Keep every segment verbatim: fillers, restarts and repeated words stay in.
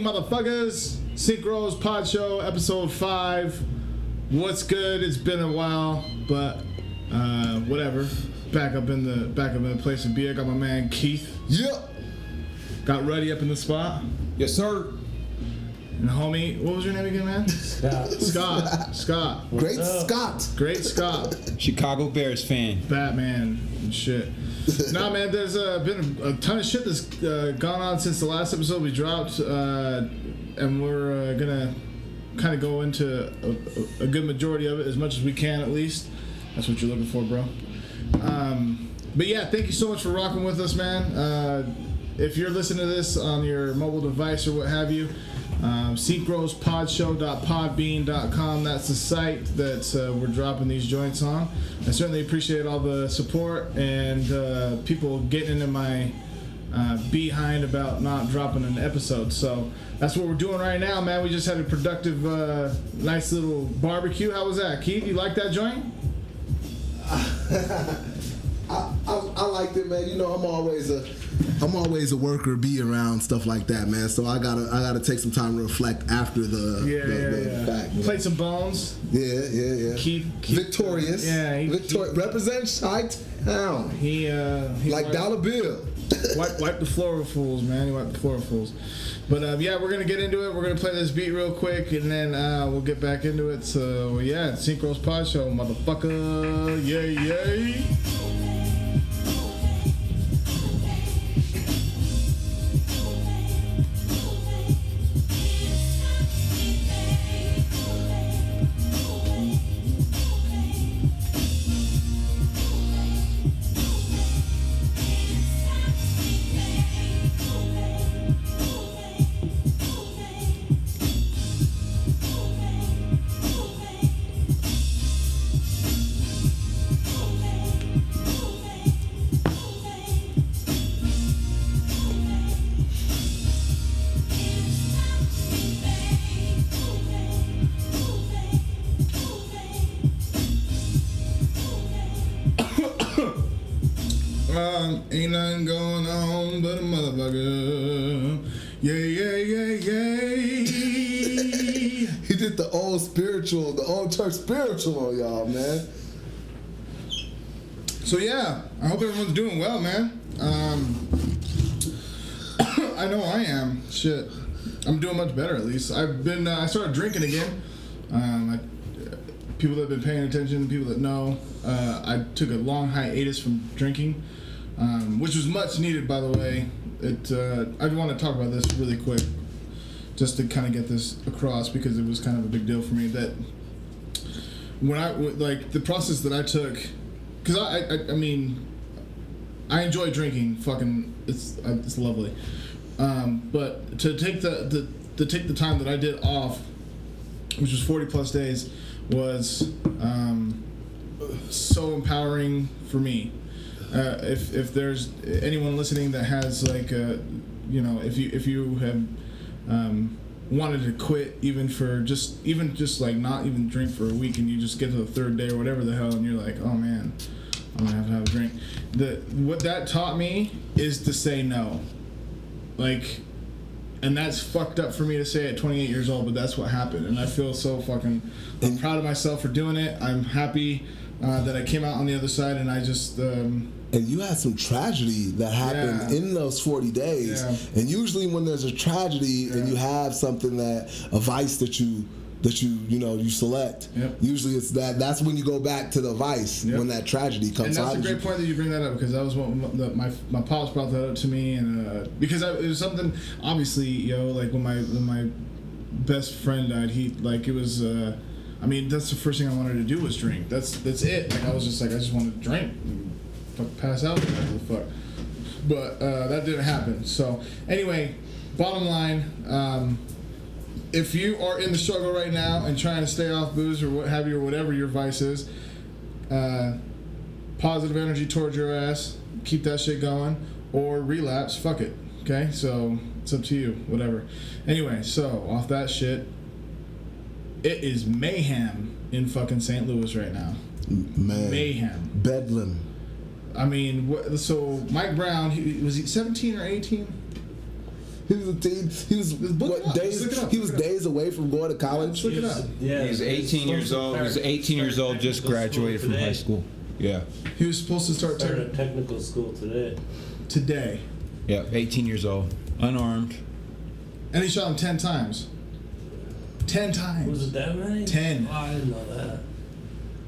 evening, motherfuckers. Synchros Pod Show, episode five. What's good? It's been a while, but uh, whatever. Back up in the back up in the place to be. I got my man Keith. Yep. Got Ruddy up in the spot. Yes, sir. And homie, what was your name again, man? Scott. Scott. Scott. Great Scott. Great Scott. Chicago Bears fan. Batman and shit. Nah, man, there's uh, been a ton of shit that's uh, gone on since the last episode we dropped, uh, and we're uh, gonna kind of go into a, a good majority of it, as much as we can, at least. That's what you're looking for, bro. Um, but yeah, thank you so much for rocking with us, man. Uh, if you're listening to this on your mobile device or what have you, Um, synchros pod show dot podbean dot com, that's the site that uh, we're dropping these joints on. I certainly appreciate all the support and uh, people getting into my uh, behind about not dropping an episode. So that's what we're doing right now, man. We just had a productive, uh, nice little barbecue. How was that, Keith? You like that joint? I, I, I liked it, man. You know, I'm always a I'm always a worker, be around stuff like that, man. So I gotta I gotta take some time to reflect after the yeah, the, yeah, the yeah. fact. Man. Play some bones. Yeah, yeah, yeah. Keep, keep victorious. Uh, yeah, he, Victor- represent Chi-Town. He uh he like wiped, dollar bill. wipe wipe the floor with fools, man. He wiped the floor with fools. But uh, yeah, we're gonna get into it. We're gonna play this beat real quick, and then uh, we'll get back into it. So yeah, Synchros Pod Show, motherfucker. Yay, yay. Ain't nothing going on but a motherfucker. Yeah, yeah, yeah, yeah. He did the old spiritual, the old church spiritual on y'all, man. So, yeah, I hope everyone's doing well, man. Um, I know I am. Shit. I'm doing much better, at least. I've been, uh, I started drinking again. Um, I People that have been paying attention, people that know, uh, I took a long hiatus from drinking, um, which was much needed, by the way. It uh, I want to talk about this really quick, just to kind of get this across, because it was kind of a big deal for me. That when I like the process that I took, because I, I I mean, I enjoy drinking. Fucking, it's it's lovely, um, but to take the, the to take the time that I did off, which was forty plus days. Was um, so empowering for me. Uh, if if there's anyone listening that has like a, you know, if you if you have um, wanted to quit even for just even just like not even drink for a week, and you just get to the third day or whatever the hell, and you're like, oh man, I'm gonna have to have a drink. The what that taught me is to say no, like, and that's fucked up for me to say at twenty-eight years old, but that's what happened, and I feel so fucking. I'm proud of myself for doing it. I'm happy uh, that I came out on the other side, and I just. Um, and you had some tragedy that happened yeah. in those forty days, yeah. and usually when there's a tragedy yeah. and you have something that a vice that you that you you know you select, yep. usually it's that that's when you go back to the vice yep. when that tragedy comes. And that's so a great you, point that you bring that up, because that was what the, my my pops brought that up to me, and uh, because I, it was something obviously, you know, like when my when my best friend died, he like it was. Uh, I mean, that's the first thing I wanted to do was drink. That's that's it. Like I was just like, I just wanted to drink, and pass out, whatever the fuck. But uh, that didn't happen. So anyway, bottom line, um, if you are in the struggle right now and trying to stay off booze or what have you or whatever your vice is, uh, positive energy towards your ass, keep that shit going, or relapse, fuck it. Okay, so it's up to you, whatever. Anyway, so off that shit. It is mayhem in fucking Saint Louis right now. Man. Mayhem. Bedlam. I mean, so Mike Brown, he, was he seventeen or eighteen? He was a teen. He was what days? He was days away from going to college. Look it up. Yeah, he's eighteen years old. He's eighteen years old. Just graduated from high school. Yeah. He was supposed to start started tech- a technical school today. Today. Yeah, eighteen years old, unarmed. And he shot him ten times. Ten times. Was it that many? Ten. Oh, I didn't know that.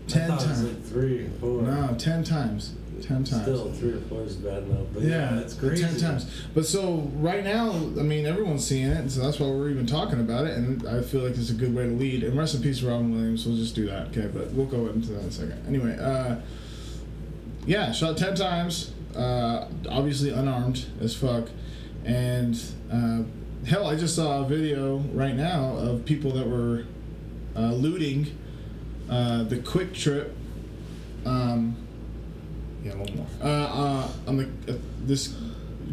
Ten times. I thought it was like three or four. No, ten times. Ten times. Still, three or four is bad enough. But yeah, yeah, that's crazy. Ten times. But so right now, I mean, everyone's seeing it, and so that's why we're even talking about it. And I feel like it's a good way to lead. And rest in peace, Robin Williams. We'll just do that, okay? But we'll go into that in a second. Anyway, uh, yeah, shot ten times. Uh, obviously unarmed as fuck, and uh, hell, I just saw a video right now of people that were uh, looting uh, the Quick Trip. Um, yeah, one more. Uh, uh, on the uh, this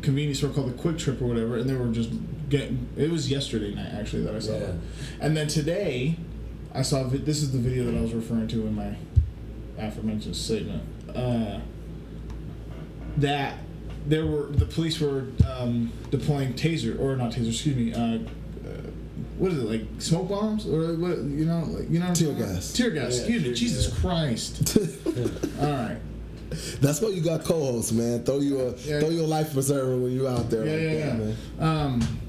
convenience store called the Quick Trip or whatever, and they were just getting. It was yesterday night actually that I saw yeah. that, and then today I saw. Vi- this is the video that I was referring to in my aforementioned statement. Uh, That there were the police were um, deploying taser or not taser, excuse me. Uh, uh, what is it like smoke bombs or what? You know, like, you know, tear gas. Tear gas. Yeah, excuse me, Jesus gas. Christ. All right. That's what you got, co-hosts, man. Throw you a yeah. throw you a life preserver when you're out there. Yeah, like yeah, that, yeah. Man. Um.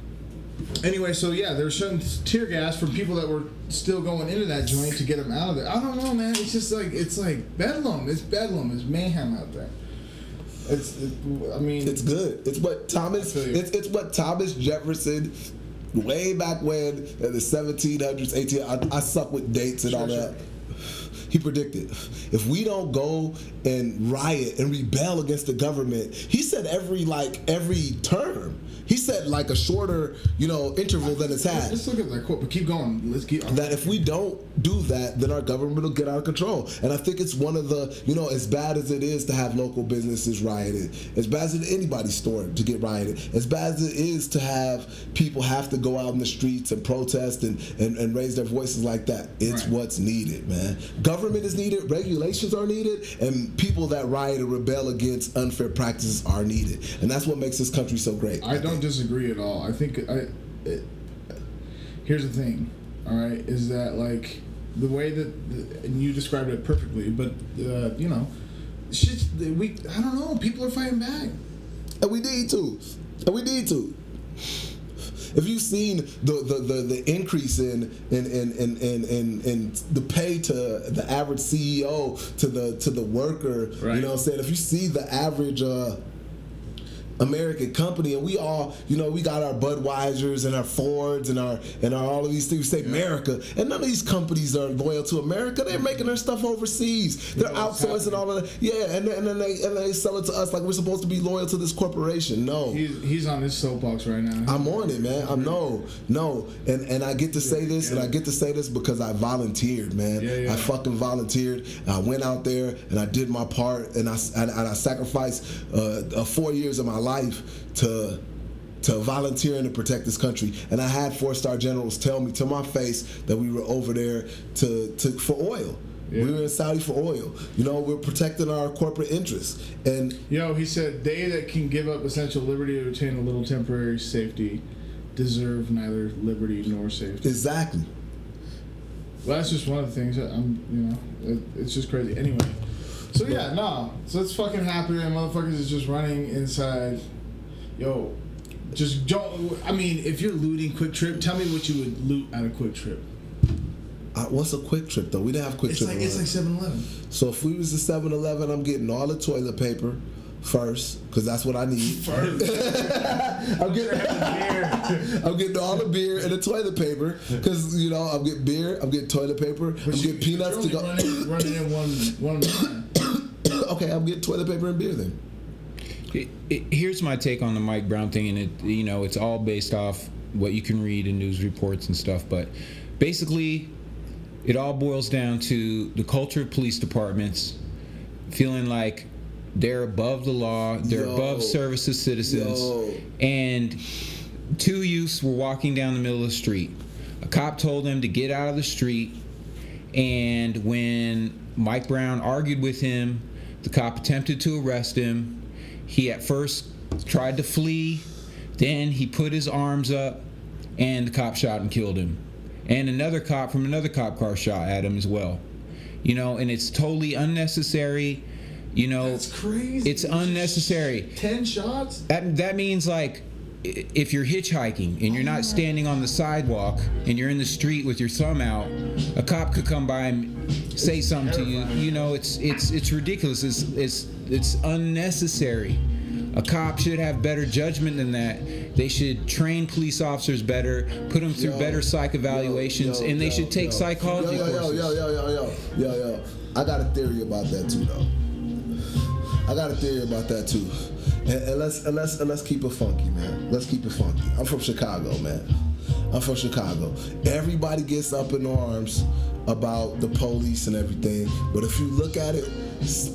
Anyway, so yeah, they were shooting tear gas from people that were still going into that joint to get them out of there. I don't know, man. It's just like it's like bedlam. It's bedlam. It's mayhem out there. It's, it, I mean, it's good. It's what Thomas. It's it's what Thomas Jefferson, way back when in the seventeen hundreds, eighteen. I, I suck with dates and sure, all that. Sure. He predicted, if we don't go and riot and rebel against the government, he said every like every term. He said like a shorter, you know, interval than it's had. Let's look at that quote, but keep going. Let's keep. That if we don't do that, then our government will get out of control. And I think it's one of the, you know, as bad as it is to have local businesses rioted, as bad as it is anybody's store to get rioted, as bad as it is to have people have to go out in the streets and protest and, and, and raise their voices like that. It's right. What's needed, man. Government is needed, regulations are needed, and people that riot and rebel against unfair practices are needed. And that's what makes this country so great. I, I don't disagree at all. I think I it, here's the thing, all right, is that like the way that the, and you described it perfectly, but uh, you know, shit, we I don't know, people are fighting back, and we need to, and we need to. If you've seen the, the, the, the increase in in, in, in, in, in in the pay to the average C E O to the to the worker, right. You know what I'm saying? If you see the average uh, American company, and we all, you know, we got our Budweisers and our Fords and our and our, all of these things. We say America, and none of these companies are loyal to America. They're making their stuff overseas. They're outsourcing all of that. Yeah, and and then they and they sell it to us like we're supposed to be loyal to this corporation. No, he's, he's on his soapbox right now. I'm on it, man. I'm no, no, and and I get to say this, and I get to say this because I volunteered, man. Yeah, yeah. I fucking volunteered. I went out there and I did my part, and I and, and I sacrificed uh, four years of my life. life to to volunteer and to protect this country. And I had four-star generals tell me to my face that we were over there to, to for oil. Yeah. We were in Saudi for oil. You know, we're protecting our corporate interests. And yo, he said, they that can give up essential liberty to attain a little temporary safety deserve neither liberty nor safety. Exactly. Well, that's just one of the things that I'm, you know, it, it's just crazy. Anyway. So yeah, no. So it's fucking happening. Motherfuckers is just running inside. Yo, just don't. I mean, if you're looting Quick Trip, tell me what you would loot at a Quick Trip. Uh, what's a Quick Trip though? We didn't have Quick Trip. It's like it's like seven eleven. So if we was the seven eleven, I'm getting all the toilet paper first, because that's what I need. First. I'm getting beer. I'm getting all the beer and the toilet paper, because you know I'm getting beer, I'm getting toilet paper, but I'm you, getting peanuts to go. Running, running in one one. Okay, I'm getting toilet paper and beer then. It, it, here's my take on the Mike Brown thing, and it you know it's all based off what you can read in news reports and stuff, but basically it all boils down to the culture of police departments feeling like they're above the law, they're Yo. above service to citizens, Yo. and two youths were walking down the middle of the street. A cop told them to get out of the street, and when Mike Brown argued with him, the cop attempted to arrest him. He at first tried to flee. Then he put his arms up, and the cop shot and killed him. And another cop from another cop car shot at him as well. You know, and it's totally unnecessary. You know, that's crazy. It's unnecessary. Ten shots? That that means, like, if you're hitchhiking and you're not standing on the sidewalk and you're in the street with your thumb out, a cop could come by and say it's something terrifying. to you. You know, it's it's it's ridiculous. It's it's it's unnecessary. A cop should have better judgment than that. They should train police officers better, put them through yo, better psych evaluations, yo, yo, and they yo, should take yo. psychology yo, yo, courses. Yo, yo, yo, yo, yo, yo, yo. I got a theory about that too, though. I got a theory about that too. And, and let's and let's and let's keep it funky, man. Let's keep it funky. I'm from Chicago, man. I'm from Chicago. Everybody gets up in arms about the police and everything, but if you look at it,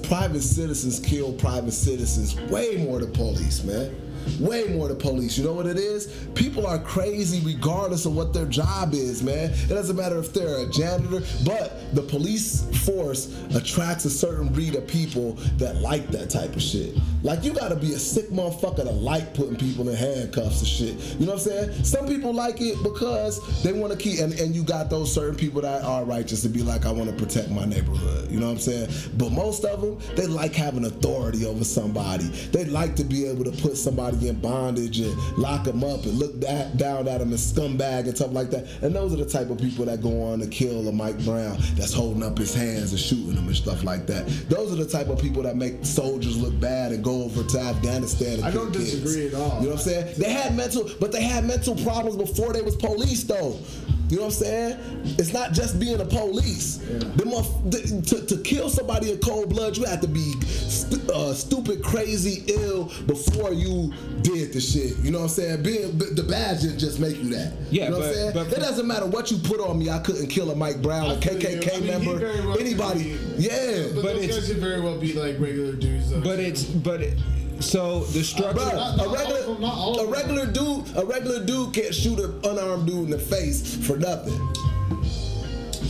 private citizens kill private citizens way more than police, man. Way more than police. You know what it is? People are crazy regardless of what their job is, man. It doesn't matter if they're a janitor, but the police force attracts a certain breed of people that like that type of shit. Like, you gotta be a sick motherfucker to like putting people in handcuffs and shit. You know what I'm saying? Some people like it because they wanna keep, and, and you got those certain people that are righteous to be like, I wanna protect my neighborhood. You know what I'm saying? But most of them, they like having authority over somebody. They like to be able to put somebody in bondage and lock them up and look that, down at them and scumbag and stuff like that. And those are the type of people that go on to kill a Mike Brown that's holding up his hands and shooting them and stuff like that. Those are the type of people that make soldiers look bad and go over to Afghanistan and I don't kids. disagree at all. You know what I'm saying? They had mental, but they had mental problems before they was police, though. You know what I'm saying? It's not just being a police. Yeah. The, to, to kill somebody in cold blood, you have to be st- uh, stupid, crazy, ill before you did the shit. You know what I'm saying? Being the badge didn't just make you that. Yeah, you know but, what I'm saying? But, it doesn't matter what you put on me. I couldn't kill a Mike Brown, a K K K I mean, member, well anybody. Yeah, but, but those guys could very well be like regular dudes. Though, but too. it's but. It, So the structure, uh, bro, a regular, a regular dude, a regular dude can't shoot an unarmed dude in the face for nothing.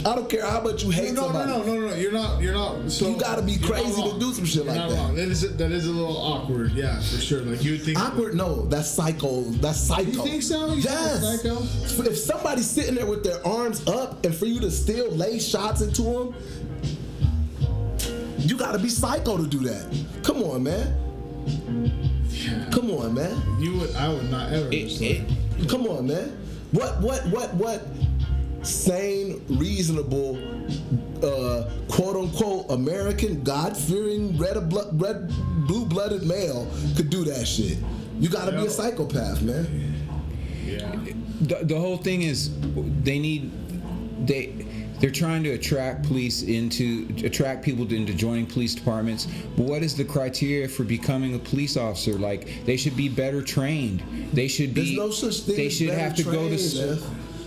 I don't care how much you hate no, no, somebody. No, no, no, no, you're not, you're not. So you gotta be crazy to do some shit you're like not that. Wrong. That is, a, that is a little awkward, yeah, for sure. Like you would think awkward. No, that's psycho. That's psycho. You think so? You yes. Think psycho? If somebody's sitting there with their arms up, and for you to still lay shots into them, you gotta be psycho to do that. Come on, man. Yeah. Come on, man. You would, I would not ever. It, it, come on, man. What, what, what, what? Sane, reasonable, uh, quote unquote American, God-fearing, red, red, blue-blooded male could do that shit. You gotta Yo. be a psychopath, man. Yeah. The, the whole thing is, they need they. They're trying to attract police into attract people into joining police departments. But what is the criteria for becoming a police officer? Like, they should be better trained. They should be. There's no such thing. They should have to go to school.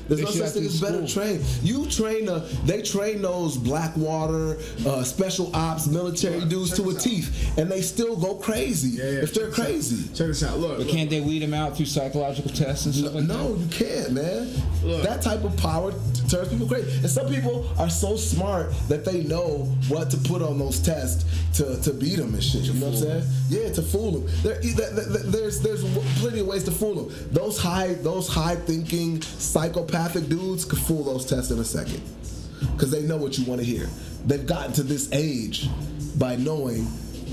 There's no such thing as better trained. You train the, they train those Blackwater, uh, special ops, military dudes to a teeth, and they still go crazy yeah, yeah, if they're crazy. Out. Check this out. Look, but look. Can't they weed them out through psychological tests and stuff? No, like no that? you can't, man. Look. That type of power turns people crazy, and some people are so smart that they know what to put on those tests to, to beat them and shit. You know what I'm saying? Yeah, to fool them. There, there's there's plenty of ways to fool them. Those high those high thinking psychopaths. Dudes could fool those tests in a second because they know what you want to hear. They've gotten to this age by knowing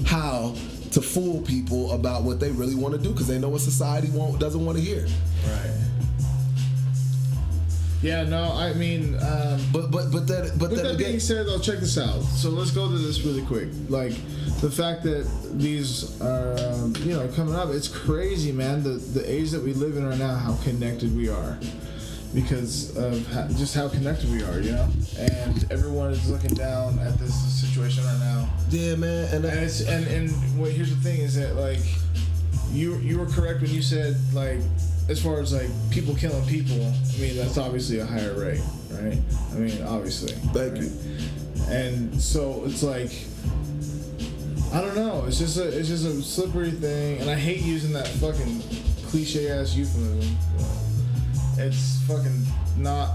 how to fool people about what they really want to do because they know what society won't, doesn't want to hear. Right. Yeah, no, I mean... Um, but but but that, but with that, that being again, said, though, check this out. So let's go to this really quick. Like, the fact that these are, um, you know, coming up, it's crazy, man, the, the age that we live in right now, how connected we are. Because of how, just how connected we are, you know? And everyone is looking down at this situation right now. Yeah, man. And and, it's, and, and what, here's the thing is that, like, you you were correct when you said, like, as far as, like, people killing people, I mean, that's obviously a higher rate, right? I mean, obviously. Thank right? you. And so it's like... I don't know. It's just a it's just a slippery thing. And I hate using that fucking cliche-ass euphemism. It's fucking not.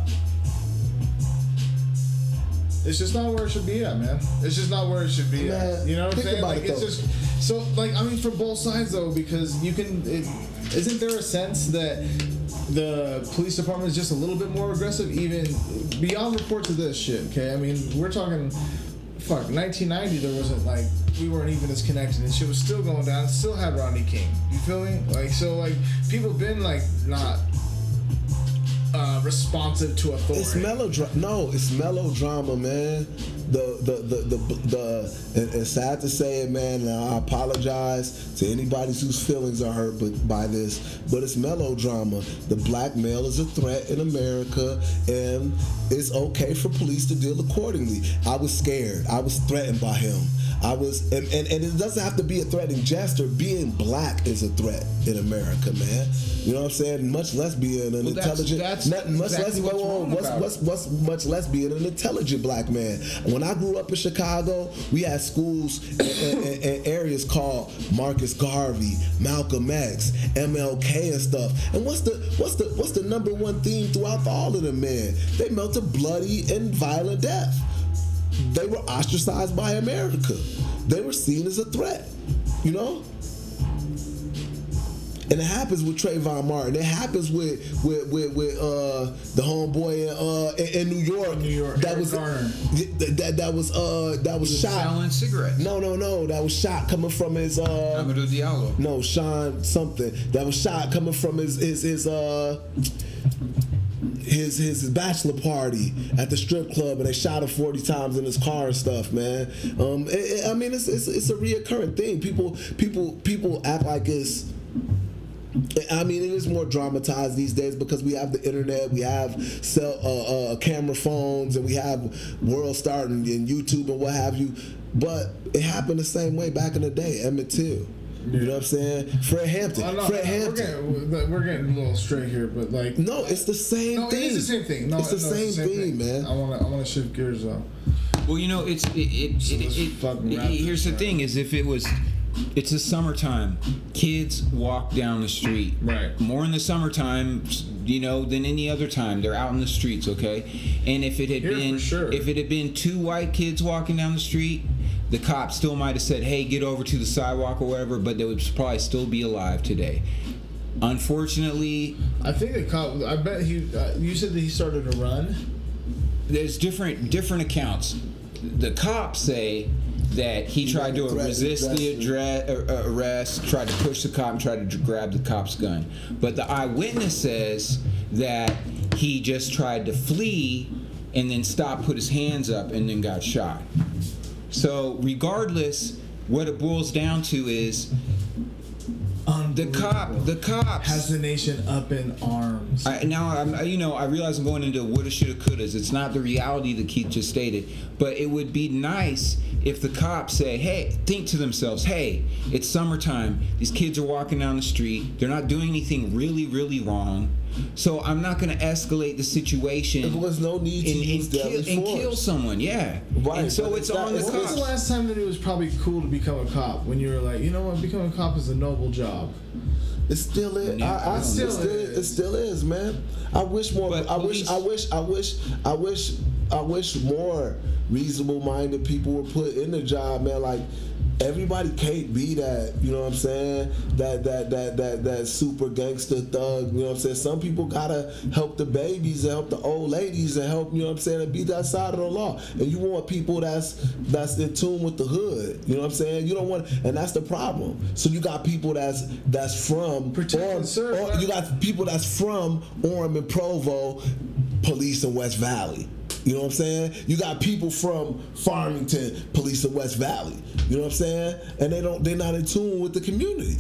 It's just not where it should be at, man. It's just not where it should be man, at. You know what I'm saying? Like it, it's though. just so like I mean, for both sides though, because you can. It, isn't there a sense that the police department is just a little bit more aggressive, even beyond reports of this shit, okay? I mean, we're talking, fuck, nineteen ninety, there wasn't, like, we weren't even as connected, and shit was still going down, still had Rodney King, you feel me? Like, so, like, people been, like, not... Uh, responsive to authority. It's melodrama. No, it's melodrama, man. The the the the, the and, and sad to say it, man. And I apologize to anybody whose feelings are hurt but, by this, but it's melodrama. The black male is a threat in America, and it's okay for police to deal accordingly. I was scared. I was threatened by him. I was, and, and, and it doesn't have to be a threatening gesture. Being black is a threat in America, man. You know what I'm saying? Much less being an well, intelligent, that's, that's not, much exactly less go on, what's, what's, what's much less being an intelligent black man. When I grew up in Chicago, we had schools and, and, and areas called Marcus Garvey, Malcolm X, M L K, and stuff. And what's the what's the what's the number one theme throughout all of them, man? They melted bloody and violent death. They were ostracized by America. They were seen as a threat, you know? And it happens with Trayvon Martin. It happens with with with, with uh, the homeboy in, uh, in, in New York. New York. That Eric was Garner. That, that that was uh that was, was shot. Selling cigarettes. No, no, no. That was shot coming from his. Uh, Amadou Diallo. No, Sean something. That was shot coming from his his his uh. His, his bachelor party at the strip club, and they shot him forty times in his car and stuff, man. Um, it, it, I mean, it's, it's it's a reoccurring thing. People people people act like it's. I mean, it is more dramatized these days because we have the internet, we have cell uh, uh, camera phones, and we have World Star and, and YouTube and what have you. But it happened the same way back in the day, Emmett Till. You know what I'm saying? Fred Hampton. Oh, no, Fred no, Hampton. We're getting, we're getting a little straight here, but like. No, it's the same no, thing. No, it's the same thing. No, it's the, no, same, it's the same thing, thing, man. I want to. I want to shift gears though. Well, you know, it's it. it, so it, it, it here's the right. thing: is if it was, it's the summertime. Kids walk down the street. Right. More in the summertime, you know, than any other time. They're out in the streets, okay. And if it had here, been, for sure. if it had been two white kids walking down the street. The cops still might have said, hey, get over to the sidewalk or whatever, but they would probably still be alive today. Unfortunately... I think the cop... I bet he... Uh, you said that he started to run? There's different different accounts. The cops say that he, he tried to threat, resist threat, the address, uh, arrest, tried to push the cop, and tried to grab the cop's gun. But the eyewitness says that he just tried to flee and then stopped, put his hands up, and then got shot. So regardless, what it boils down to is the cop. The cops has the nation up in arms. I, now, I'm, you know, I realize I'm going into woulda, shoulda, couldas. It's not the reality that Keith just stated, but it would be nice if the cops say, "Hey, think to themselves, hey, it's summertime. These kids are walking down the street. They're not doing anything really, really wrong." So I'm not going to escalate the situation. There was no need to and, use and deadly kill, force. And kill someone, yeah. Right. And so it's that, on the cops. When was the last time that it was probably cool to become a cop? When you were like, you know what, becoming a cop is a noble job. It still is. I, I still, it, still is. It still is, man. I wish more. But I police, wish. I wish. I wish. I wish. I wish more reasonable-minded people were put in the job, man. Like. Everybody can't be that, you know what I'm saying? That that that that that super gangster thug, you know what I'm saying? Some people gotta help the babies and help the old ladies and help, you know what I'm saying, and be that side of the law. And you want people that's that's in tune with the hood, you know what I'm saying? You don't want, and that's the problem. So you got people that's that's from Orm, sir, or, you got people that's from Orem and Provo, police in West Valley. You know what I'm saying? You got people from Farmington, police of West Valley. You know what I'm saying? And they don't—they're not in tune with the community.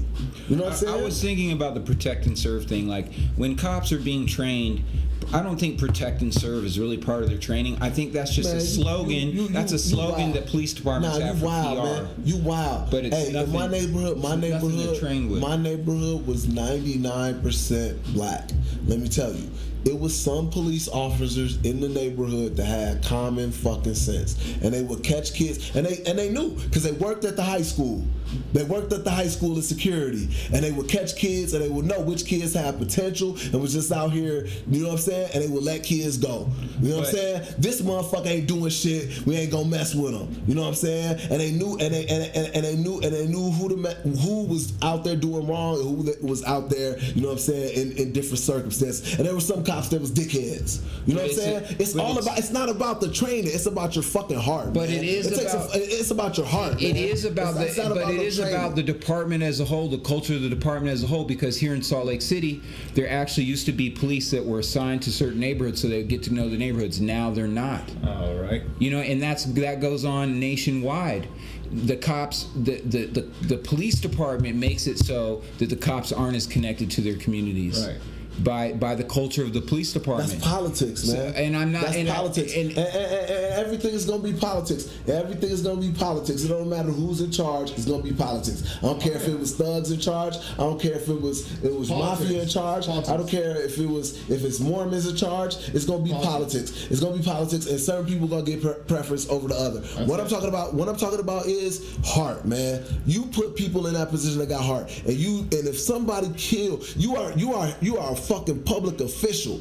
You know what I'm saying? I was thinking about the protect and serve thing. Like when cops are being trained, I don't think protect and serve is really part of their training. I think that's just man, a slogan. You, you, you, that's a slogan that police departments nah, have for wild, P R. Man. You wild, but it's hey, nothing. My neighborhood, my neighborhood, my neighborhood was ninety-nine percent black. Let me tell you. It was some police officers in the neighborhood that had common fucking sense, and they would catch kids, and they and they knew because they worked at the high school. They worked at the high school in security, and they would catch kids, and they would know which kids had potential and was just out here, you know what I'm saying? And they would let kids go. You know what but, I'm saying? This motherfucker ain't doing shit. We ain't gonna mess with him. You know what I'm saying? And they knew, and they and and, and they knew, and they knew who the who was out there doing wrong, and who was out there, you know what I'm saying, in, in different circumstances. And there were some cops that was dickheads. You know what I'm saying? A, it's all it's, about. It's not about the training. It's about your fucking heart. But man. it is. It about, a, it's about your heart. It man. is about it's, the. It's but about it is training. about the department as a whole, the culture of the department as a whole. Because here in Salt Lake City, there actually used to be police that were assigned to certain neighborhoods, so they would get to know the neighborhoods. Now they're not. All right. You know, and that's that goes on nationwide. The cops, the, the, the, the police department makes it so that the cops aren't as connected to their communities. Right. By by the culture of the police department. That's politics, man. So, and I'm not. That's and politics. I, and, and, and, and, and everything is gonna be politics. Everything is gonna be politics. It don't matter who's in charge. It's gonna be politics. I don't care okay. if it was thugs in charge. I don't care if it was it was politics. mafia in charge. Politics. I don't care if it was if it's Mormons in charge. It's gonna be politics. politics. It's gonna be politics, and certain people gonna get pre- preference over the other. That's what right. I'm talking about. What I'm talking about is heart, man. You put people in that position that got heart, and you and if somebody kill, you are you are you are. fucking public official.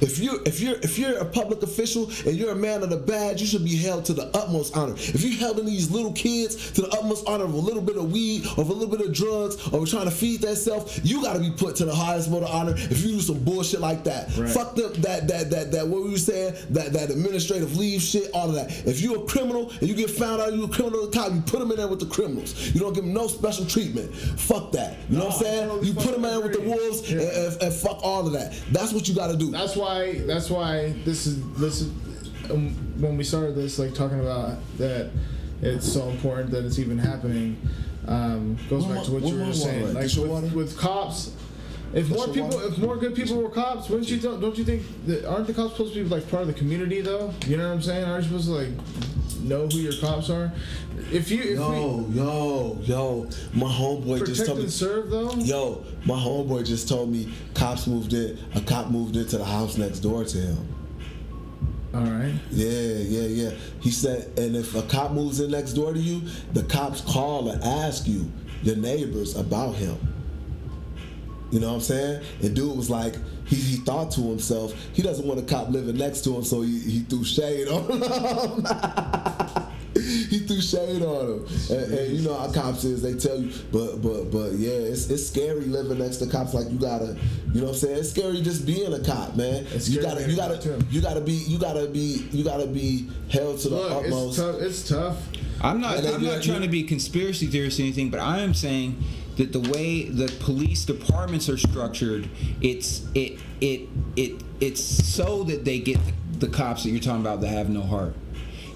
If you if you're if you're a public official and you're a man of the badge, you should be held to the utmost honor. If you're holding these little kids to the utmost honor of a little bit of weed, or of a little bit of drugs, or trying to feed themselves, you got to be put to the highest mode of honor. If you do some bullshit like that, right. fuck them, that that that that what were you saying? That that administrative leave shit, all of that. If you're a criminal and you get found out you're a criminal at the time, you put them in there with the criminals. You don't give them no special treatment. Fuck that. You no, know what I'm saying? Totally you put them in there with the wolves yeah. and, and, and fuck all of that. That's what you got to do. That's why. Why, that's why this is this is um, when we started this, like talking about that it's so important that it's even happening. Um, goes back to what you were saying, like with, with cops. If more people, if more good people were cops, wouldn't you th- don't you think that aren't the cops supposed to be like part of the community though? You know what I'm saying? Aren't you supposed to like know who your cops are? If you, if yo, we, yo, yo, my homeboy just told me. Protect and serve though. Yo, my homeboy just told me cops moved in. A cop moved into the house next door to him. All right. Yeah, yeah, yeah. He said, and if a cop moves in next door to you, the cops call and ask you, your neighbors, about him. You know what I'm saying? And dude was like, he, he thought to himself, he doesn't want a cop living next to him, so he, he threw shade on him. He threw shade on him. And, and you know how cops is, they tell you, but but but yeah, it's it's scary living next to cops. Like you gotta, you know what I'm saying? It's scary just being a cop, man. You gotta you gotta you gotta be you gotta be you gotta be held to the Look, utmost. It's tough. It's tough. I'm not I'm not trying to be conspiracy theorist or anything, but I am saying that the way the police departments are structured, it's it it it it's so that they get the cops that you're talking about that have no heart.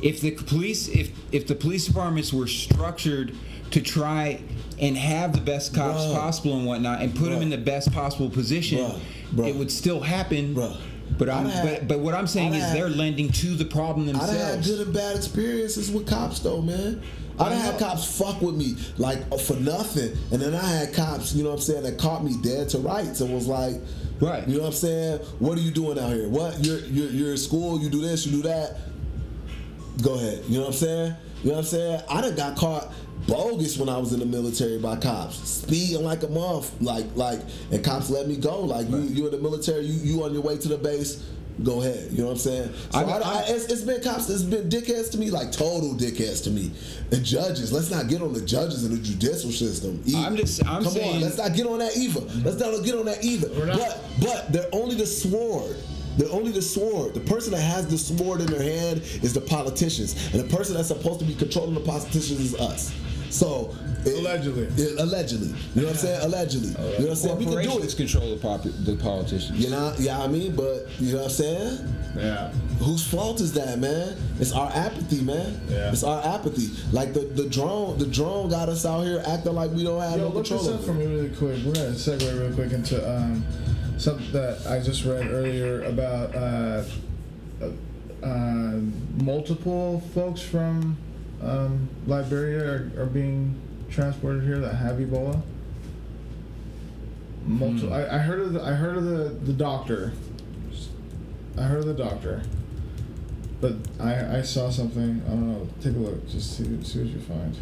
If the police if if the police departments were structured to try and have the best cops Bruh. possible and whatnot, and put Bruh. them in the best possible position, Bruh. Bruh. it would still happen. Bruh. But I'm, had, but, but what I'm saying I'd is had, they're lending to the problem themselves. I had good and bad experiences with cops though, man. I done had cops fuck with me like for nothing, and then I had cops, you know what I'm saying, that caught me dead to rights and was like, right, you know what I'm saying? What are you doing out here? What you're you're, you're in school? You do this, you do that. Go ahead. You know what I'm saying? You know what I'm saying? I done got caught bogus when I was in the military by cops, speeding like a month, like like, and cops let me go. Like right. you, you in the military, you you on your way to the base. Go ahead, you know what I'm saying? So I, I, I, it's, it's been cops, it's been dickheads to me, like total dickheads to me. And judges, let's not get on the judges in the judicial system. Either. I'm just, I'm Come saying, on, let's not get on that either. Let's not get on that either. But but they're only the sword. They're only the sword. The person that has the sword in their hand is the politicians, and the person that's supposed to be controlling the politicians is us. So it, allegedly, it, allegedly, you know what I'm saying? Allegedly, right. You know what I'm saying? We can do it. It's control the, pop- the politicians. You know, yeah, I mean, but you know what I'm saying? Yeah. Whose fault is that, man? It's our apathy, man. Yeah. It's our apathy. Like the, the drone, the drone got us out here acting like we don't have Yo, no control. Yo, look this up for me really quick. We're gonna segue real quick into um, something that I just read earlier about uh, uh, multiple folks from. Um, Liberia are, are being transported here that have Ebola. Multiple, mm. I, I heard of the, I heard of the, the doctor I heard of the doctor. But I, I saw something. I don't know. Take a look. Just see, see what you find.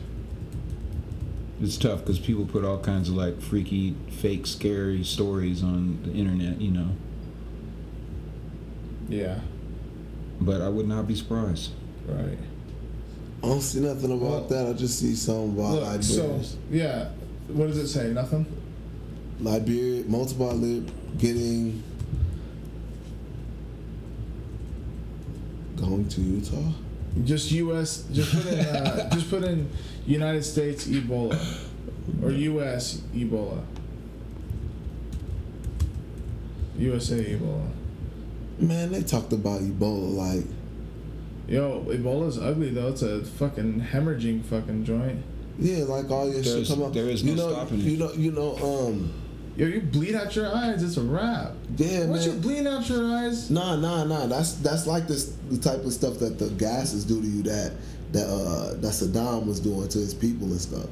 It's tough because people put all kinds of like freaky, fake, scary stories on the internet, you know. Yeah. But I would not be surprised. Right. I don't see nothing about well, that. I just see something about look, Liberia. So, yeah. What does it say? Nothing? Liberia, multiple lib, getting... Going to Utah? Just U S Just put in, uh, just put in United States Ebola. Or U S Ebola. U S A Ebola. Man, they talked about Ebola like... Yo, Ebola's ugly, though. It's a fucking hemorrhaging fucking joint. Yeah, like all your There's, shit come up. There is no you know, stopping it. You know, you know, um... Yo, you bleed out your eyes, it's a wrap. Yeah, Once man. you bleed out your eyes... Nah, nah, nah. That's that's like this the type of stuff that the gases do to you that that uh, that Saddam was doing to his people and stuff.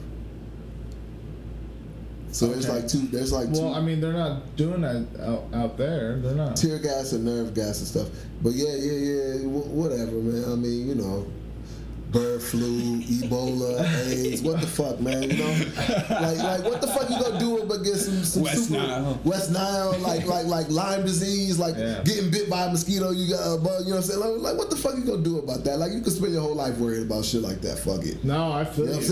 So okay. there's like two... There's like well, two, I mean, they're not doing that out, out there. They're not. Tear gas and nerve gas and stuff. But yeah, yeah, yeah, w- whatever, man. I mean, you know... Bird flu, Ebola, AIDS, what the fuck, man, you know? Like, like, what the fuck you gonna do but get some, some West super... Nile. West Nile. Like, like, like Lyme disease, like yeah. getting bit by a mosquito, you got a bug, you know what I'm saying? Like, like, what the fuck you gonna do about that? Like, you can spend your whole life worrying about shit like that, fuck it. No, I feel it. You know it. what I'm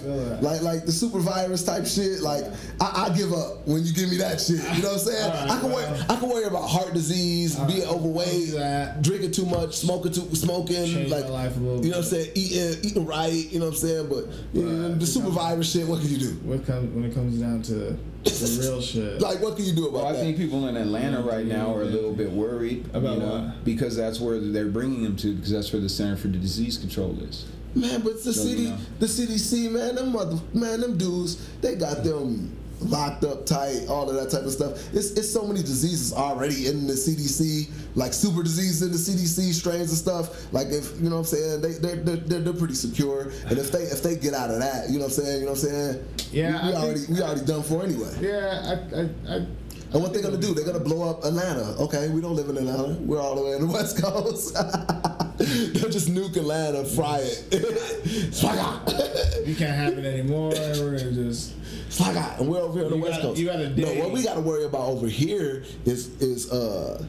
saying? Like, like, like the super virus type shit, like, yeah. I, I give up when you give me that shit, you know what I'm saying? Right, I, can worry, I can worry about heart disease, All being right. overweight, that. drinking too much, smoking, too, smoking, Change like, life a you know bit. what I'm saying? Eating, eating right, you know what I'm saying? But you right. know, the super virus shit, what can you do? What comes when it comes down to the real shit? Like, what can you do about well, that? I think people in Atlanta right now are a little bit worried about you know, what? because that's where they're bringing them to, because that's where the Center for Disease Control is. Man, but the so, city, you know. the C D C, man, them mother, man, them dudes, they got them locked up tight, all of that type of stuff. It's it's so many diseases already in the C D C, like super diseases in the C D C, strains and stuff. Like, if you know what I'm saying, they they're they're, they're pretty secure. And if they if they get out of that, you know what I'm saying, you know what I'm saying. Yeah, we, we already think, we already done for anyway. Yeah, I I. I and what they're gonna do? They're gonna blow up Atlanta. Okay, we don't live in Atlanta. We're all the way on the West Coast. They'll just nuke Atlanta, fry it. We can't have it anymore. We're gonna just. Fuck out. And we're over here on the West Coast. You gotta dig. No, what we gotta worry about over here is is uh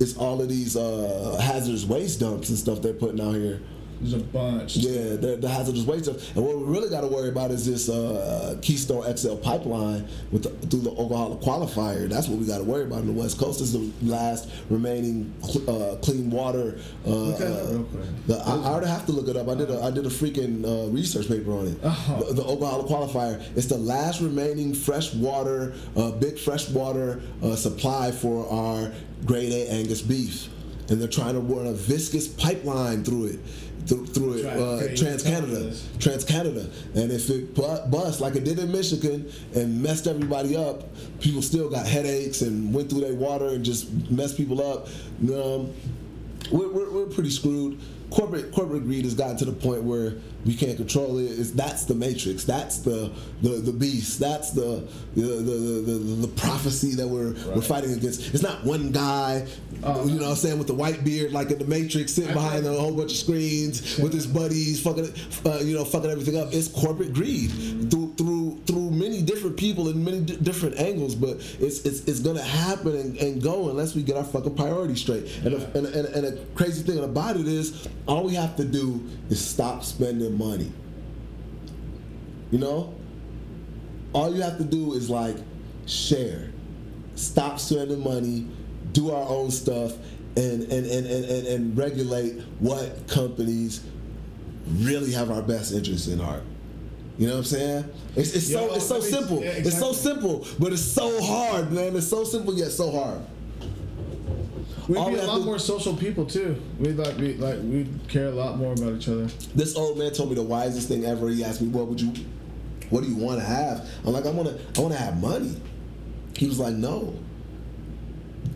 is all of these uh hazardous waste dumps and stuff they're putting out here. There's a bunch. Yeah, the, the hazardous waste dumps. And what we really gotta worry about is this uh Keystone X L pipeline with the, through the Ogallala Aquifer. That's what we gotta worry about on the West Coast. This is the last remaining cl- uh, clean water. Uh, okay. uh okay. The, I, I already have to look it up. I did a I did a freaking uh, research paper on it. Oh. The, the Ogallala Aquifer. It's the last remaining fresh water, uh, big fresh water uh, supply for our grade A Angus beef, and they're trying to run a viscous pipeline through it. Through, through it, uh, Trans Canada, Trans Canada, and if it busts like it did in Michigan and messed everybody up, people still got headaches and went through their water and just messed people up. Um, we're, we're we're pretty screwed. Corporate corporate greed has gotten to the point where we can't control it. It's, that's the matrix. That's the the, the beast. That's the the, the the the prophecy that we're right. we're fighting against. It's not one guy, uh, you know what I'm saying, with the white beard like in the Matrix, sitting I behind think, a whole bunch of screens yeah. with his buddies, fucking uh, you know, fucking everything up. It's corporate greed mm-hmm. through through through many different people in many d- different angles. But it's it's it's gonna happen and, and go unless we get our fucking priorities straight. Yeah. And, a, and, a, and a crazy thing about it is, all we have to do is stop spending money. You know? All you have to do is like share. Stop spending money, do our own stuff, and and, and, and, and, and regulate what companies really have our best interests in heart. You know what I'm saying? It's, it's so it's so simple. Yeah, exactly. It's so simple, but it's so hard, man. It's so simple yet so hard. We'd all be a lot to, more social people too. We'd like be like we'd care a lot more about each other. This old man told me the wisest thing ever. He asked me, "What would you, what do you want to have?" I'm like, "I want to, I want to have money." He was like, "No,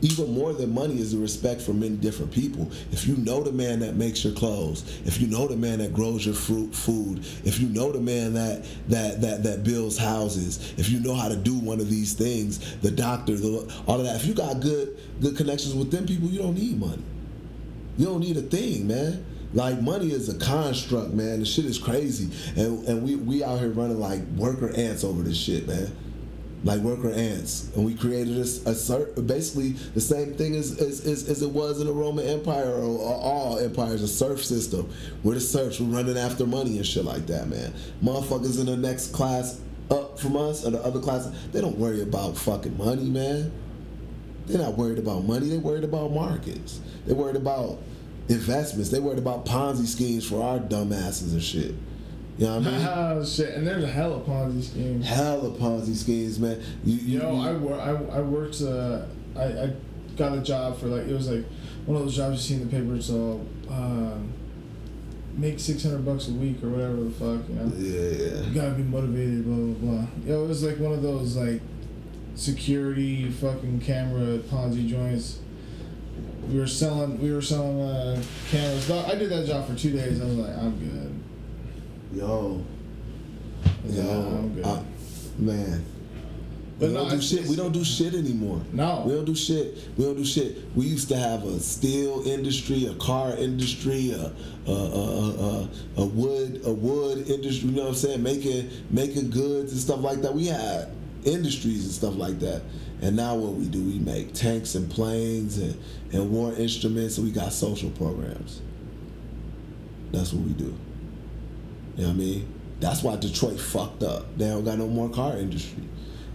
even more than money is the respect for many different people. If you know the man that makes your clothes, if you know the man that grows your fruit food, if you know the man that that that that builds houses, if you know how to do one of these things, the doctor, the, all of that, if you got good good connections with them people, you don't need money. You don't need a thing, man. Like, money is a construct, man. The shit is crazy. And and we, we out here running like worker ants over this shit, man. Like worker ants. And we created a, a basically the same thing as, as, as, as it was in the Roman Empire or, or all empires, a serf system. We're the serfs. We're running after money and shit like that, man. Motherfuckers in the next class up from us or the other class, they don't worry about fucking money, man. They're not worried about money. They're worried about markets. They're worried about investments. They worried about Ponzi schemes for our dumbasses and shit. You know what I mean? Oh, shit. And there's a hell of Ponzi schemes. Hell of Ponzi schemes, man. You, you, Yo, you, I, wor- I, I worked, uh, I, I got a job for like, it was like one of those jobs you see in the paper, so uh, make six hundred bucks a week or whatever the fuck, you know? Yeah, yeah. You gotta be motivated, blah, blah, blah. Yo, it was like one of those like security fucking camera Ponzi joints. We were selling, we were selling uh, cameras. I did that job for two days. I was like, I'm good. Yo, yo, like, I'm good, I, man. But we don't no, do I, shit. We don't do shit anymore. No, we don't do shit. We don't do shit. We used to have a steel industry, a car industry, a a a, a, a wood a wood industry. You know what I'm saying? Making making goods and stuff like that. We had industries and stuff like that. And now what we do, we make tanks and planes and, and war instruments, and we got social programs. That's what we do. You know what I mean? That's why Detroit fucked up. They don't got no more car industry.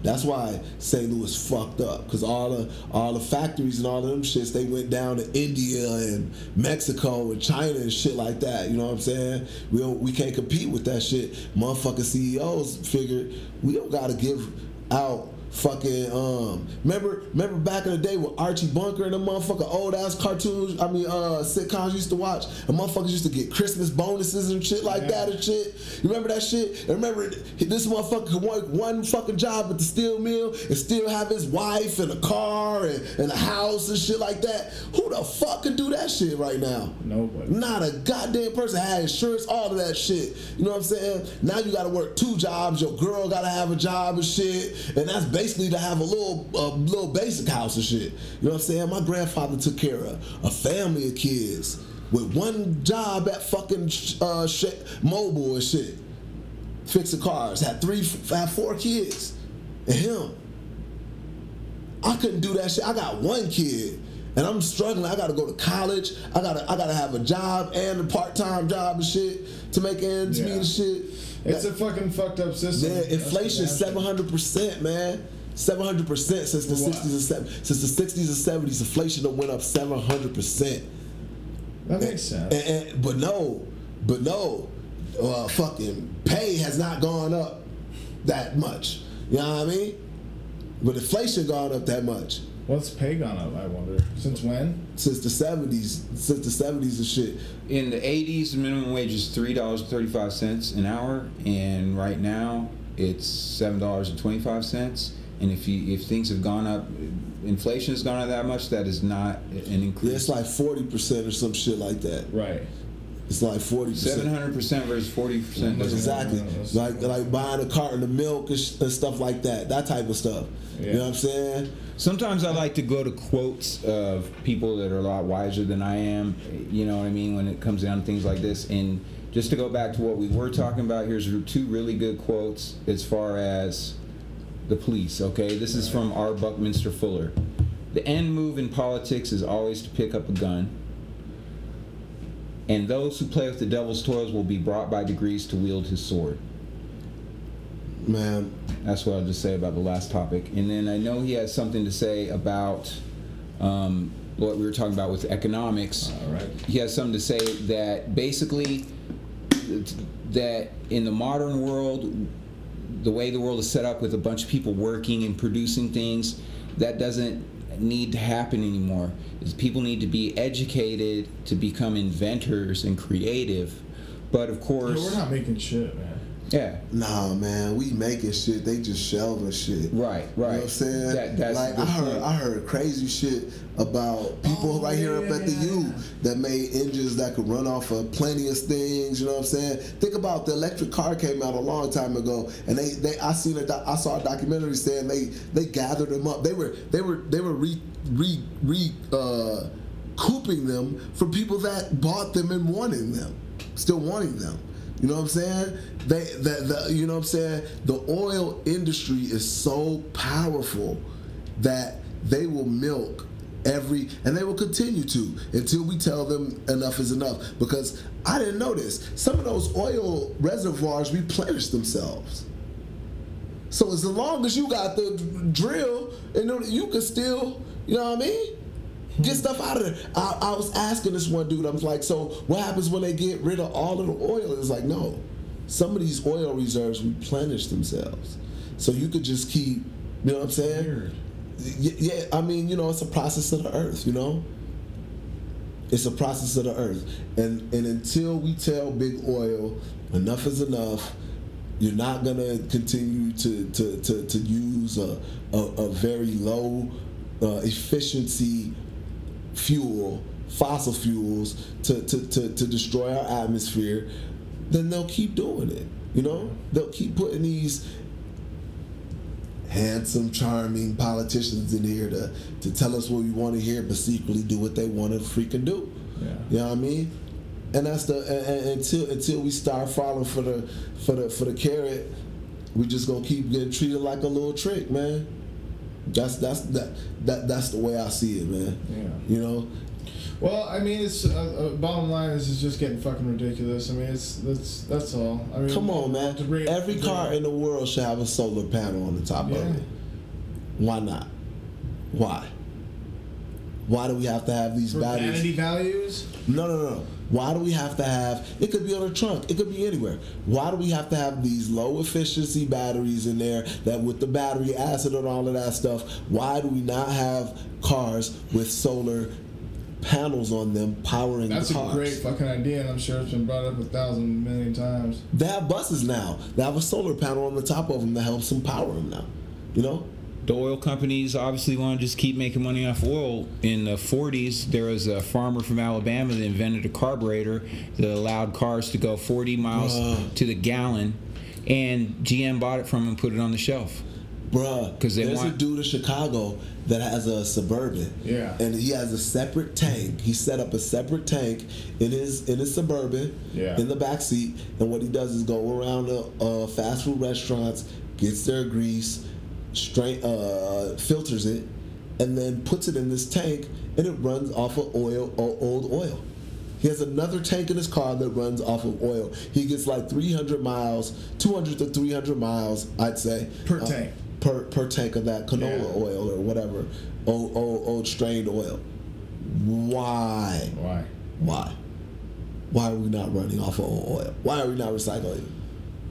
That's why Saint Louis fucked up, because all the all the factories and all of them shits, they went down to India and Mexico and China and shit like that. You know what I'm saying? We don't, we can't compete with that shit. Motherfucking C E Os figured we don't gotta give out fucking um. Remember, remember back in the day with Archie Bunker and the motherfucking old ass cartoons. I mean, uh, sitcoms used to watch. And motherfuckers used to get Christmas bonuses and shit like yeah. that and shit. You remember that shit? And remember, this motherfucker could work one fucking job at the steel mill and still have his wife and a car and, and a house and shit like that. Who the fuck could do that shit right now? Nobody. Not a goddamn person. I had insurance, all of that shit. You know what I'm saying? Now you gotta work two jobs. Your girl gotta have a job and shit. And that's basically Basically, to have a little, a little basic house and shit. You know what I'm saying? My grandfather took care of a family of kids with one job at fucking uh, Mobile and shit, fixing cars. Had three, had four kids, and him. I couldn't do that shit. I got one kid, and I'm struggling. I gotta go to college. I gotta, I gotta have a job and a part-time job and shit to make ends meet and shit. It's that, a fucking fucked up system. Man, inflation seven hundred percent, man. seven hundred percent since the what? sixties and seventies. Since the sixties and seventies, inflation went up seven hundred percent. That and, makes sense. And, and, but no, but no, uh, fucking pay has not gone up that much. You know what I mean? But inflation gone up that much. What's pay gone up, I wonder? Since when? Since the seventies. Since the seventies and shit. In the eighties, the minimum wage is three dollars and thirty-five cents an hour, and right now it's seven dollars and twenty-five cents. And if you if things have gone up, inflation has gone up that much, that is not an increase. It's like forty percent or some shit like that. Right. It's like forty percent. seven hundred percent versus forty percent. Exactly. Like like buying a carton of milk and, sh- and stuff like that. That type of stuff. Yeah. You know what I'm saying? Sometimes I like to go to quotes of people that are a lot wiser than I am, you know what I mean, when it comes down to things like this. And just to go back to what we were talking about, here's two really good quotes as far as the police, okay? This is from R. Buckminster Fuller. The end move in politics is always to pick up a gun. And those who play with the devil's toys will be brought by degrees to wield his sword. Man. That's what I'll just say about the last topic. And then I know he has something to say about um, what we were talking about with economics. All right. He has something to say that basically that in the modern world, the way the world is set up with a bunch of people working and producing things, that doesn't need to happen anymore. People need to be educated to become inventors and creative. But of course... Yo, we're not making shit, man. Yeah. Nah, man, we making shit. They just shelving shit. Right, right. You know what I'm saying? That, that's like I heard, I heard crazy shit about people oh, right yeah. here up at the U that made engines that could run off of plenty of things. You know what I'm saying? Think about the electric car came out a long time ago, and they, they I seen a doc, I saw a documentary saying they they gathered them up. They were they were they were re re re uh, cooping them for people that bought them and wanted them, still wanting them. You know what I'm saying? They, the, the, you know what I'm saying? The oil industry is so powerful that they will milk every, and they will continue to until we tell them enough is enough. Because I didn't know this. Some of those oil reservoirs replenish themselves. So as long as you got the drill, and you can still, you know what I mean? Get stuff out of there. I, I was asking this one dude, I was like, so what happens when they get rid of all of the oil? It's like, no. Some of these oil reserves replenish themselves. So you could just keep, you know what I'm saying? Weird. Yeah, I mean, you know, it's a process of the earth, you know? It's a process of the earth. And and until we tell big oil enough is enough, you're not going to continue to to, to, to use a, a, a very low uh, efficiency fuel, fossil fuels, to, to, to, to destroy our atmosphere, then they'll keep doing it. You know? They'll keep putting these handsome, charming politicians in here to, to tell us what we want to hear, but secretly do what they want to freaking do. Yeah. You know what I mean? And that's the and, and until until we start falling for the for the for the carrot, we just gonna keep getting treated like a little trick, man. That's that's that, that that's the way I see it, man. Yeah. You know. Well, I mean, it's uh, uh, bottom line is it's just getting fucking ridiculous. I mean, it's that's that's all. I mean, come on, man. Rate, Every car rate. in the world should have a solar panel on the top yeah. of it. Why not? Why? Why do we have to have these For batteries? Vanity values? No, no, no. Why do we have to have? It could be on a trunk. It could be anywhere. Why do we have to have these low efficiency batteries in there? That with the battery acid and all of that stuff. Why do we not have cars with solar panels on them powering That's the cars? That's a great fucking idea, and I'm sure it's been brought up a thousand million times. They have buses now. They have a solar panel on the top of them that helps them power them now. You know. The oil companies obviously want to just keep making money off oil. In the forties, there was a farmer from Alabama that invented a carburetor that allowed cars to go forty miles Bruh. to the gallon, and G M bought it from him and put it on the shelf. Bruh, because there's want- a dude in Chicago that has a Suburban, yeah, and he has a separate tank. He set up a separate tank in his in his Suburban, yeah. in the backseat, and what he does is go around the uh, fast food restaurants, gets their grease, Straight, uh, filters it, and then puts it in this tank, and it runs off of oil or old oil. He has another tank in his car that runs off of oil. He gets like three hundred miles, two hundred to three hundred miles, I'd say, per uh, tank, per per tank of that canola yeah. oil or whatever, old old old strained oil. Why? Why? Why? Why are we not running off of old oil? Why are we not recycling?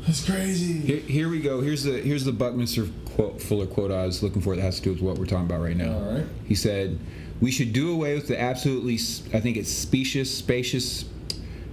That's crazy. Here, here we go. Here's the here's the Buckminster quote, Fuller quote I was looking for that has to do with what we're talking about right now. All right. He said, "We should do away with the absolutely, I think it's specious, spacious,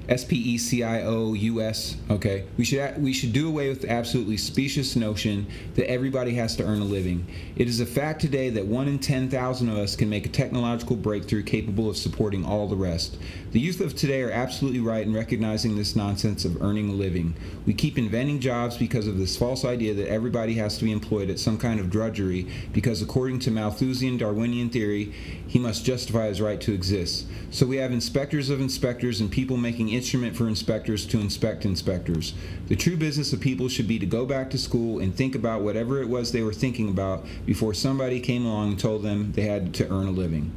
S P E C I O U S. Okay. We should we should do away with the absolutely specious notion that everybody has to earn a living. It is a fact today that one in ten thousand of us can make a technological breakthrough capable of supporting all the rest. The youth of today are absolutely right in recognizing this nonsense of earning a living. We keep inventing jobs because of this false idea that everybody has to be employed at some kind of drudgery because according to Malthusian Darwinian theory, he must justify his right to exist. So we have inspectors of inspectors and people making instrument for inspectors to inspect inspectors. The true business of people should be to go back to school and think about whatever it was they were thinking about before somebody came along and told them they had to earn a living."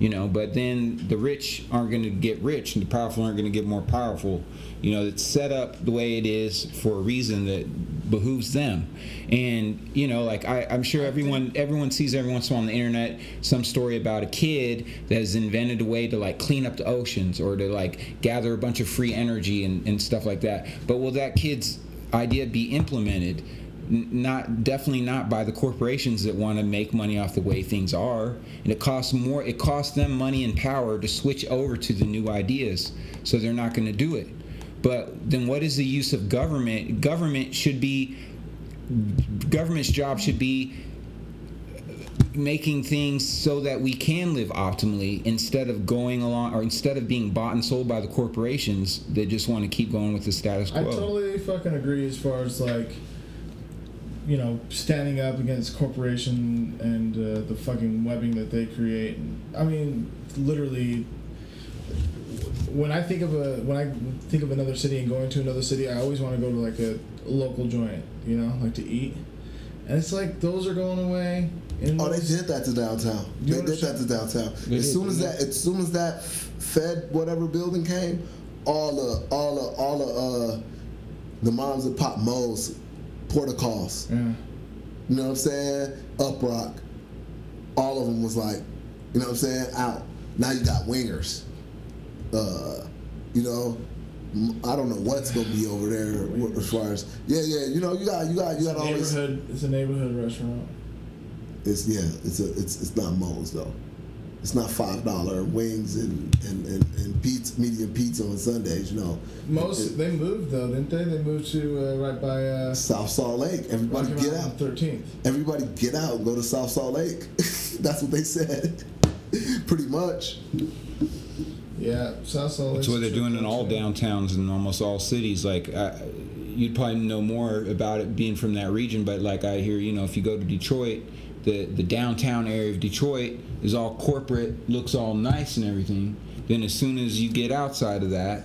You know, but then the rich aren't going to get rich and the powerful aren't going to get more powerful. You know, it's set up the way it is for a reason that behooves them. And, you know, like I, I'm sure everyone everyone sees every once in a while on the internet some story about a kid that has invented a way to, like, clean up the oceans or to, like, gather a bunch of free energy and, and stuff like that. But will that kid's idea be implemented? Not definitely not by the corporations that want to make money off the way things are, and it costs more. It costs them money and power to switch over to the new ideas, so they're not going to do it. But then what is the use of government? Government should be, government's job should be making things so that we can live optimally, instead of going along, or instead of being bought and sold by the corporations that just want to keep going with the status quo. I totally fucking agree as far as, like, you know, standing up against corporation and uh, the fucking webbing that they create. I mean, literally, when I think of a when I think of another city and going to another city, I always want to go to like a local joint, you know, like to eat. And it's like those are going away. And oh, they did that to downtown. They understand? did that to downtown. They as did, soon as that, that, as soon as that Fed whatever building came, all the all the all the uh, the moms and pop moles. Protocols. Yeah. You know what I'm saying? Uprock. All of them was like, you know what I'm saying? Out. Now you got wingers. Uh, you know, I don't know what's gonna be over there wingers. As far as yeah, yeah. You know, you got, you got, you got all this. It's a neighborhood restaurant. It's yeah. It's a. It's it's not Moe's though. It's not five dollar wings and and, and, and pizza, medium pizza on Sundays, you know. Most it, they moved though, didn't they? They moved to uh, right by uh, South Salt Lake. Everybody get out. thirteenth. Everybody get out and go to South Salt Lake. That's what they said. Pretty much. Yeah, South Salt Lake. That's what they're doing in all downtowns and almost all cities. Like, I, you'd probably know more about it being from that region, but like I hear, you know, if you go to Detroit. The, the downtown area of Detroit is all corporate, looks all nice and everything. Then as soon as you get outside of that,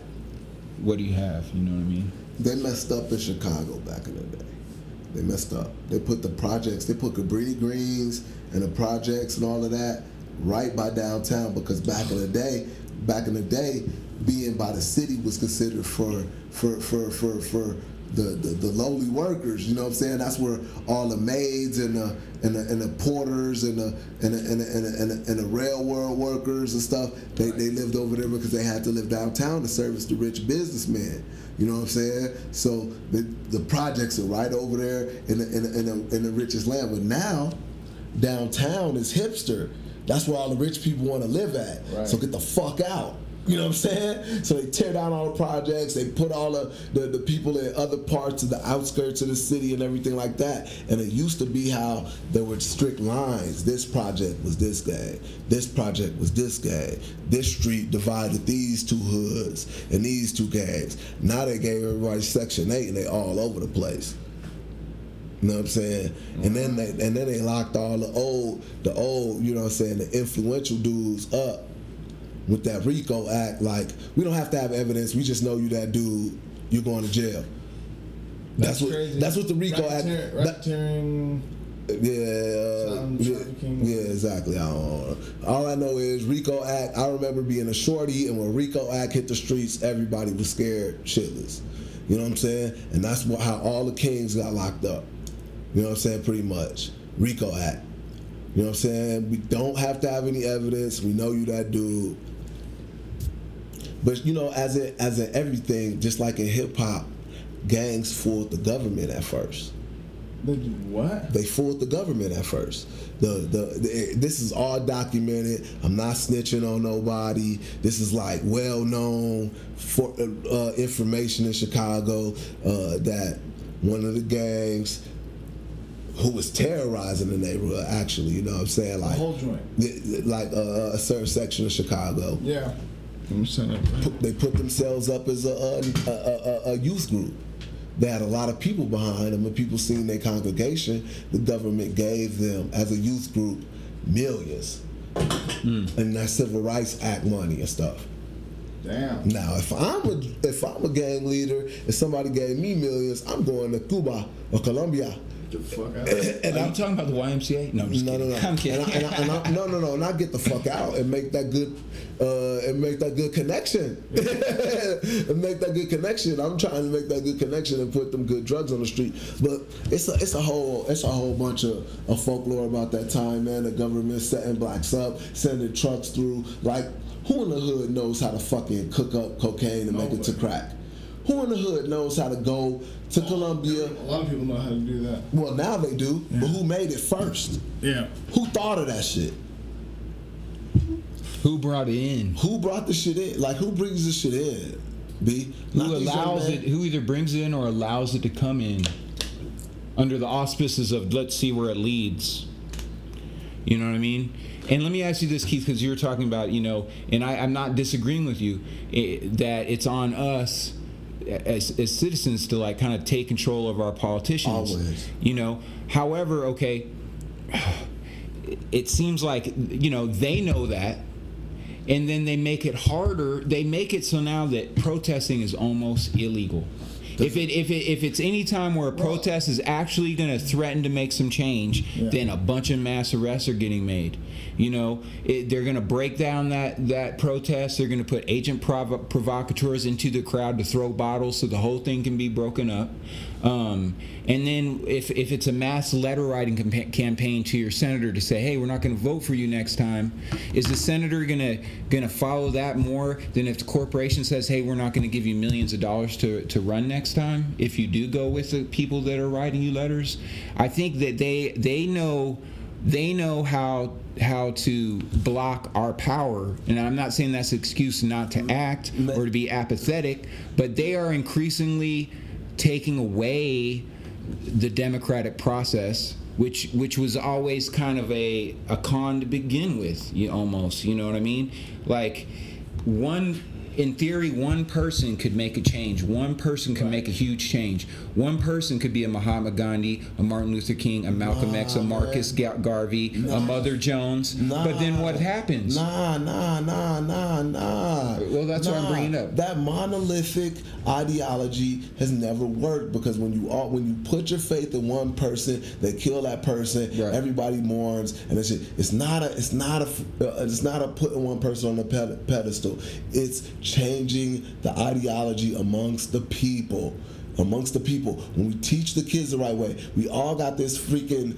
what do you have? You know what I mean? They messed up in Chicago back in the day. They messed up. They put the projects, they put Cabrini Greens and the projects and all of that right by downtown, because back in the day, back in the day, being by the city was considered for for for for for The, the, the lowly workers, you know what I'm saying? That's where all the maids and the and the, and the porters and the and the, and the, and the, and the, and the railroad workers and stuff. They they lived over there because they had to live downtown to service the rich businessmen. You know what I'm saying? So the the projects are right over there in the in the, in the, in the richest land. But now downtown is hipster. That's where all the rich people want to live at. Right. So get the fuck out. You know what I'm saying? So they tear down all the projects. They put all the, the, the people in other parts of the outskirts of the city and everything like that. And it used to be how there were strict lines. This project was this guy. This project was this guy. This street divided these two hoods and these two gangs. Now they gave everybody Section eight and they all over the place. You know what I'm saying? Mm-hmm. And then they and then they locked all the old, the old, you know what I'm saying, the influential dudes up. With that RICO Act, like, we don't have to have evidence. We just know you that dude. You're going to jail. That's, that's what. Crazy. That's what the RICO Act. Racketeering. Yeah. Yeah. Exactly. I don't know. All I know is RICO Act. I remember being a shorty, and when RICO Act hit the streets, everybody was scared shitless. You know what I'm saying? And that's what, how all the kings got locked up. You know what I'm saying? Pretty much. RICO Act. You know what I'm saying? We don't have to have any evidence. We know you that dude. But, you know, as in, as in everything, just like in hip-hop, gangs fooled the government at first. They did what? They fooled the government at first. The, the the This is all documented. I'm not snitching on nobody. This is, like, well-known for, uh, information in Chicago uh, that one of the gangs who was terrorizing the neighborhood, actually, you know what I'm saying? Like, the whole joint. Like uh, a certain section of Chicago. Yeah. Put, they put themselves up as a, a, a, a youth group. They had a lot of people behind them, and people seeing their congregation. The government gave them, as a youth group, millions. Mm. And that Civil Rights Act money and stuff. Damn. Now, if I'm a, if I'm a gang leader, if somebody gave me millions, I'm going to Cuba or Colombia. The fuck out. And, and Are I'm you talking about the Y M C A? No, I'm just no, kidding. No, no, I'm kidding. And I, and I, and I, no, no, no, and I get the fuck out and make that good, uh, and make that good connection, and make that good connection. I'm trying to make that good connection and put them good drugs on the street. But it's a, it's a whole, it's a whole bunch of, of folklore about that time, man. The government setting blacks up, sending trucks through. Like, who in the hood knows how to fucking cook up cocaine and no make way. it to crack? Who in the hood knows how to go to Colombia? A lot of people know how to do that. Well, now they do, yeah. But who made it first? Yeah. Who thought of that shit? Who brought it in? Who brought the shit in? Like, who brings the shit in? B. Who allows it? Who either brings it in or allows it to come in, under the auspices of let's see where it leads. You know what I mean? And let me ask you this, Keith, because you were talking about, you know, and I, I'm not disagreeing with you, it, that it's on us as, as citizens to like kind of take control of our politicians. Always. You know. However, okay, it seems like, you know, they know that. And then they make it harder. They make it so now that protesting is almost illegal. If it if it if it's any time where a protest is actually going to threaten to make some change, yeah. then a bunch of mass arrests are getting made. You know, it, they're going to break down that that protest. They're going to put agent prov- provocateurs into the crowd to throw bottles so the whole thing can be broken up. Um, and then if if it's a mass letter writing campa- campaign to your senator to say, hey, we're not going to vote for you next time, is the senator going to going to follow that more than if the corporation says, hey, we're not going to give you millions of dollars to to run next? Next time, if you do go with the people that are writing you letters? I think that they they know they know how how to block our power, and I'm not saying that's an excuse not to act or to be apathetic, but they are increasingly taking away the democratic process, which which was always kind of a a con to begin with, you almost, you know what I mean? Like one. In theory, one person could make a change. One person could make a huge change. One person could be a Mahatma Gandhi, a Martin Luther King, a Malcolm nah, X, a Marcus Gar- Garvey, nah, a Mother Jones. Nah, but then what happens? Nah, nah, nah, nah, nah. Well, that's nah, what I'm bringing up. That monolithic ideology has never worked, because when you all, when you put your faith in one person, they kill that person. Right. Everybody mourns, and it's it's not a it's not a it's not a putting one person on a pedestal. It's changing the ideology amongst the people, amongst the people. When we teach the kids the right way, we all got this freaking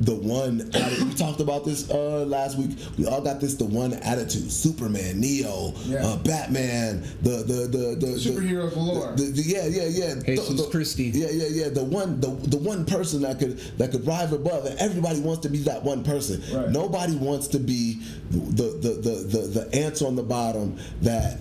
the one. We talked about this uh, last week. We all got this the one attitude: Superman, Neo, yeah. uh, Batman, the the the, the superhero galore. The, the, the, yeah, yeah, yeah. Jesus the, the, Christie. Yeah, yeah, yeah. The one, the the one person that could that could rise above, and everybody wants to be that one person. Right. Nobody wants to be the the the the, the, the ants on the bottom that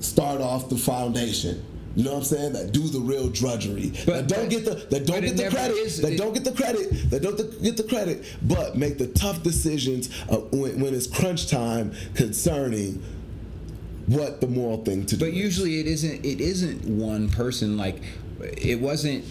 start off the foundation. You know what I'm saying? That do the real drudgery. But that don't get the that don't get the credit. Is, that it, don't get the credit. That don't the, get the credit. But make the tough decisions uh, when, when it's crunch time concerning what the moral thing to do. But usually it isn't. It isn't one person. Like it wasn't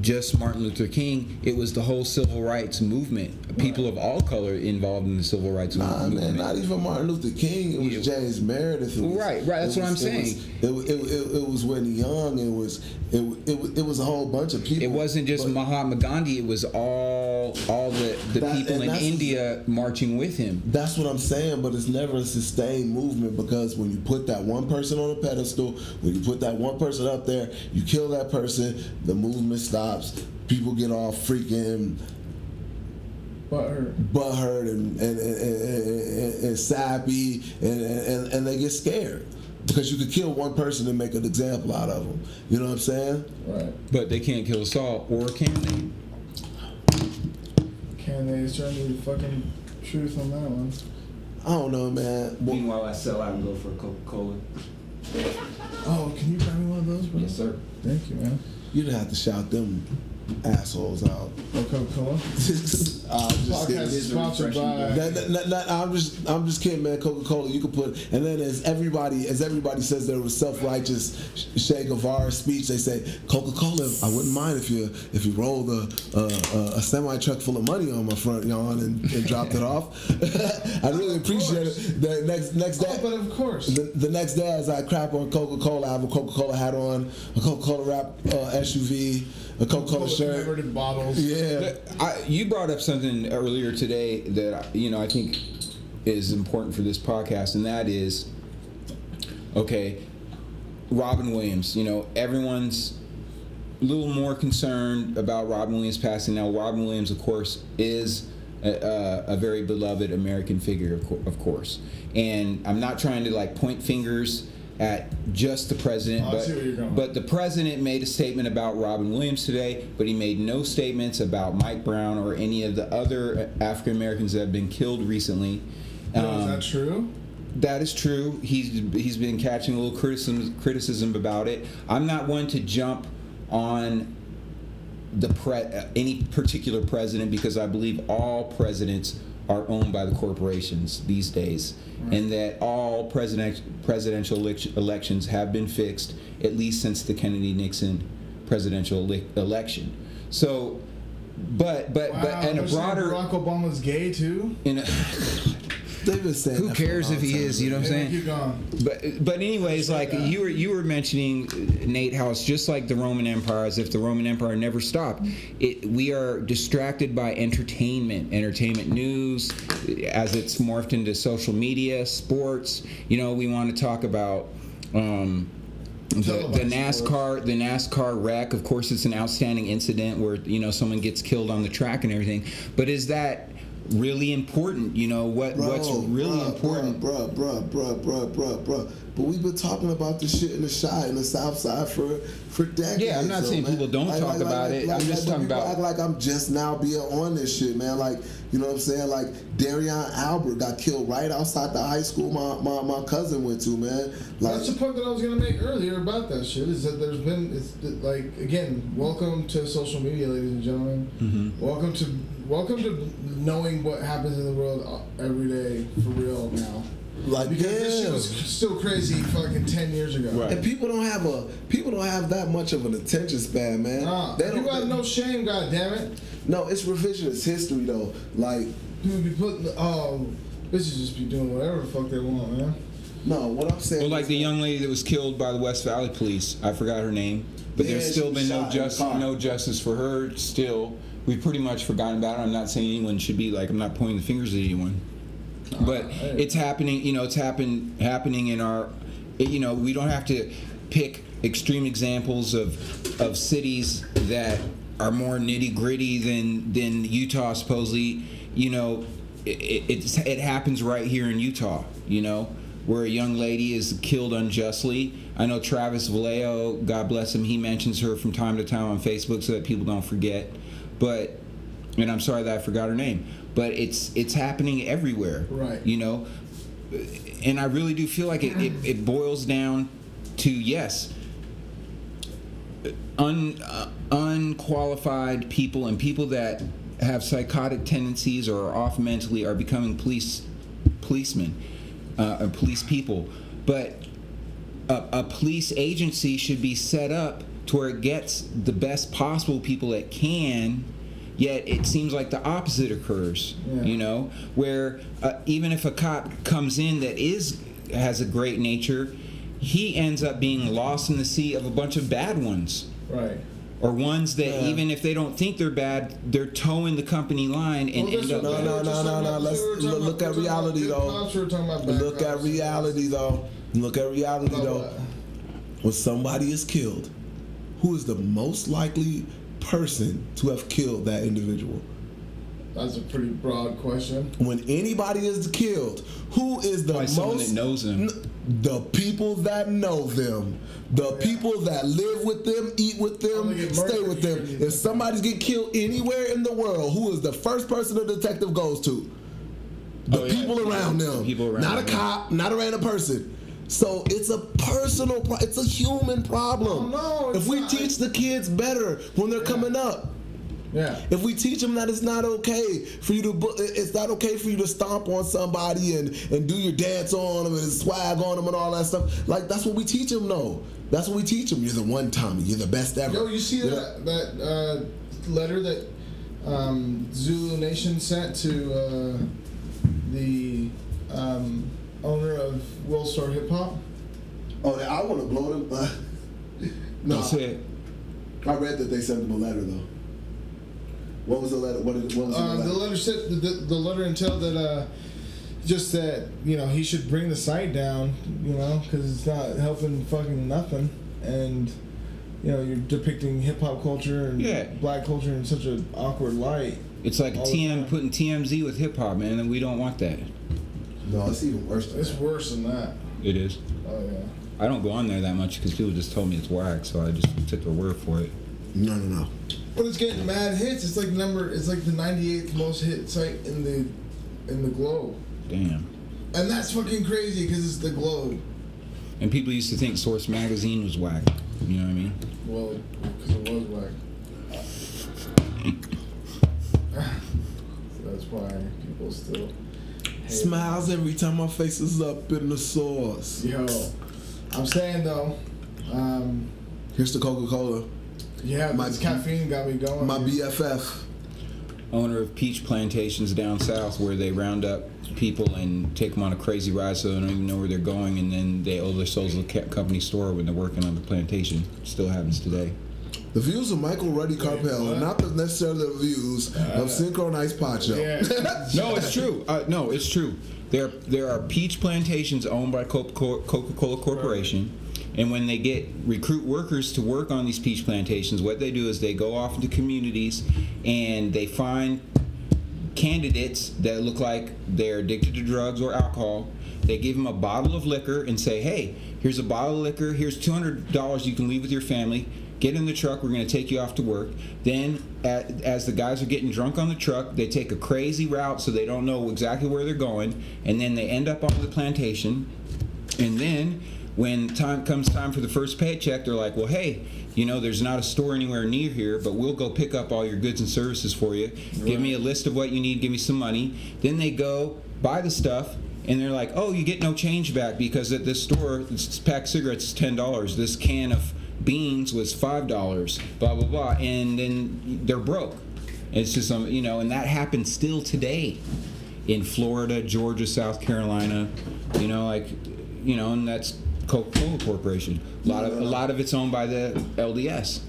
just Martin Luther King. It was the whole civil rights movement. People right. of all color involved in the civil rights nah, movement. Nah, man, not even Martin Luther King. It was yeah. James Meredith. It was, right, right. That's was, what I'm it saying. Was, it, it, it, it was Whitney Young. It was it, it it was a whole bunch of people. It wasn't just but, Mahatma Gandhi. It was all all the, the that, people in India marching with him. That's what I'm saying. But it's never a sustained movement, because when you put that one person on a pedestal, when you put that one person up there, you kill that person. The movement stops. People get all freaking butthurt, butthurt and, and, and, and, and sappy, and, and, and they get scared, because you could kill one person and make an example out of them. You know what I'm saying? Right. But they can't kill us all, or can they? Can they? It's trying to be the fucking truth on that one. I don't know, man. Meanwhile, I sell out and go for a Coca-Cola. Oh, can you buy me one of those, bro? Yes, sir. Thank you, man. You didn't have to shout them assholes out. Oh, Coca-Cola? Podcast is sponsored by. That, that, that, that, I'm just, I'm just kidding, man. Coca-Cola, you could put. And then as everybody, as everybody says, there was self-righteous Che Guevara speech. They say, Coca-Cola, I wouldn't mind if you, if you rolled a, a, a semi-truck full of money on my front lawn and, and dropped it off. I really appreciate it. The next, next day, oh, but of course, the, the next day, as I crap on Coca-Cola, I have a Coca-Cola hat on, a Coca-Cola wrap uh, S U V, a Coca-Cola shirt, converted bottles. Yeah, I, you brought up something earlier today that, you know, I think is important for this podcast, and that is, okay, Robin Williams. You know, everyone's a little more concerned about Robin Williams passing now. Robin Williams, of course, is a, a very beloved American figure, of, co- of course, and I'm not trying to like point fingers at just the president, oh, but, but the president made a statement about Robin Williams today, but he made no statements about Mike Brown or any of the other African Americans that have been killed recently. Um, no, is that true? That is true. He's he's been catching a little criticism criticism about it. I'm not one to jump on the pre, any particular president, because I believe all presidents are owned by the corporations these days, right, and that all president, presidential elect, elections have been fixed, at least since the Kennedy-Nixon presidential ele- election. So, but but wow, but and a broader Barack Obama's gay too. In a, who cares if he is? You know what I'm saying? You're gone. But but anyways, like you were you were mentioning, Nate, how it's just like the Roman Empire. As if the Roman Empire never stopped. It we are distracted by entertainment, entertainment news, as it's morphed into social media, sports. You know, we want to talk about um, the, the NASCAR, the NASCAR wreck. Of course, it's an outstanding incident where, you know, someone gets killed on the track and everything. But is that really important? You know what? Bro, what's really bruh, important, bro, bro, bro, bro, bro, bro. But we've been talking about this shit in the shy in the South Side for for decades. Yeah, I'm not so, saying man. people don't like, talk like, about like, it. Like, I'm just like, talking about. Act like I'm just now being on this shit, man. Like, you know what I'm saying? Like Darion Albert got killed right outside the high school my my, my cousin went to, man. Like, that's the point that I was gonna make earlier about that shit. Is that there's been it's like again, welcome to social media, ladies and gentlemen. Mm-hmm. Welcome to. Welcome to knowing what happens in the world every day for real now. Like, because yeah. this shit was still crazy fucking ten years ago. Right. And people don't have a people don't have that much of an attention span, man. Nah, they people don't, have no shame, goddammit. No, it's revisionist history though. Like, dude, be putting oh, bitches just be doing whatever the fuck they want, man. No, what I'm saying. Well, like the young lady that was killed by the West Valley police. I forgot her name, but yeah, there's still been no justice, no justice for her still. We've pretty much forgotten about it. I'm not saying anyone should be like, I'm not pointing the fingers at anyone, but it's happening. You know, it's happen happening in our. You know, we don't have to pick extreme examples of of cities that are more nitty gritty than than Utah supposedly. You know, it, it it's, it happens right here in Utah. You know, where a young lady is killed unjustly. I know Travis Vallejo, God bless him, he mentions her from time to time on Facebook so that people don't forget. But, and I'm sorry that I forgot her name, but it's it's happening everywhere, right? You know, and I really do feel like it, it, it boils down to, yes, un, uh, unqualified people and people that have psychotic tendencies or are off mentally are becoming police policemen uh, or police people. But a, a police agency should be set up to where it gets the best possible people it can, yet it seems like the opposite occurs. Yeah. You know, where uh, even if a cop comes in that is has a great nature, he ends up being lost in the sea of a bunch of bad ones, right? Or ones that yeah. even if they don't think they're bad, they're towing the company line and well, end up. No, no, no, no, no. Let's look at reality though. Look at reality though. Look at reality though. When somebody is killed, who is the most likely person to have killed that individual? That's a pretty broad question. When anybody is killed, who is the Probably most... someone that knows them. N- the people that know them. The yeah. people that live with them, eat with them, stay with them. If somebody's getting killed anywhere in the world, who is the first person the detective goes to? The oh, yeah. people yeah. around them. People around not them. a cop, not a random person. So it's a personal, pro- it's a human problem. Oh, no, if we not. teach the kids better when they're yeah. coming up, yeah. if we teach them that it's not okay for you to, bu- it's not okay for you to stomp on somebody and, and do your dance on them and swag on them and all that stuff. Like, that's what we teach them, though. That's what we teach them. You're the one, Tommy. You're the best ever. Yo, you see yeah. that that uh, letter that um, Zulu Nation sent to uh, the. Um, owner of World Star Hip Hop. Oh, I want to blow them. Uh, no, that's it. I read that they sent them a letter though. What was the letter? What, did, what was uh, the letter? The letter said the, the letter entailed that uh, just that you know he should bring the site down, you know, because it's not helping fucking nothing, and you know you're depicting hip hop culture and yeah. black culture in such an awkward light. It's like T M putting T M Z with hip hop, man, and we don't want that. No, it's even worse than it's that. It's worse than that. It is. Oh, yeah. I don't go on there that much because people just told me it's whack, so I just took their word for it. No, no, no. But it's getting mad hits. It's like number. It's like the ninety-eighth most hit site in the in the globe. Damn. And that's fucking crazy because it's the globe. And people used to think Source Magazine was whack. You know what I mean? Well, because it was whack. So that's why people still hate. Smiles every time my face is up in the sauce. Yo, I'm saying though, um, here's the Coca-Cola. Yeah, my caffeine got me going. My B F F, owner of peach plantations down south, where they round up people and take them on a crazy ride so they don't even know where they're going, and then they owe their souls to the company store when they're working on the plantation. Still happens today. The views of Michael Ruddy Carpell are not the necessarily the views uh, of Synchros Pod Show. Yeah. No, it's true. Uh, no, it's true. There, there are peach plantations owned by Coca-Cola Corporation. And when they get recruit workers to work on these peach plantations, what they do is they go off into communities and they find candidates that look like they're addicted to drugs or alcohol. They give them a bottle of liquor and say, hey, here's a bottle of liquor. Here's two hundred dollars you can leave with your family. Get in the truck. We're going to take you off to work. Then at, as the guys are getting drunk on the truck, they take a crazy route so they don't know exactly where they're going. And then they end up on the plantation. And then when time comes time for the first paycheck, they're like, well, hey, you know, there's not a store anywhere near here, but we'll go pick up all your goods and services for you. Right. Give me a list of what you need. Give me some money. Then they go buy the stuff, and they're like, oh, you get no change back because at this store, this pack of cigarettes is ten dollars. This can of beans was five dollars, blah, blah, blah. And then they're broke. It's just, um, you know, and that happens still today in Florida, Georgia, South Carolina, you know, like, you know, and that's Coca-Cola Corporation. A lot of a lot of it's owned by the L D S.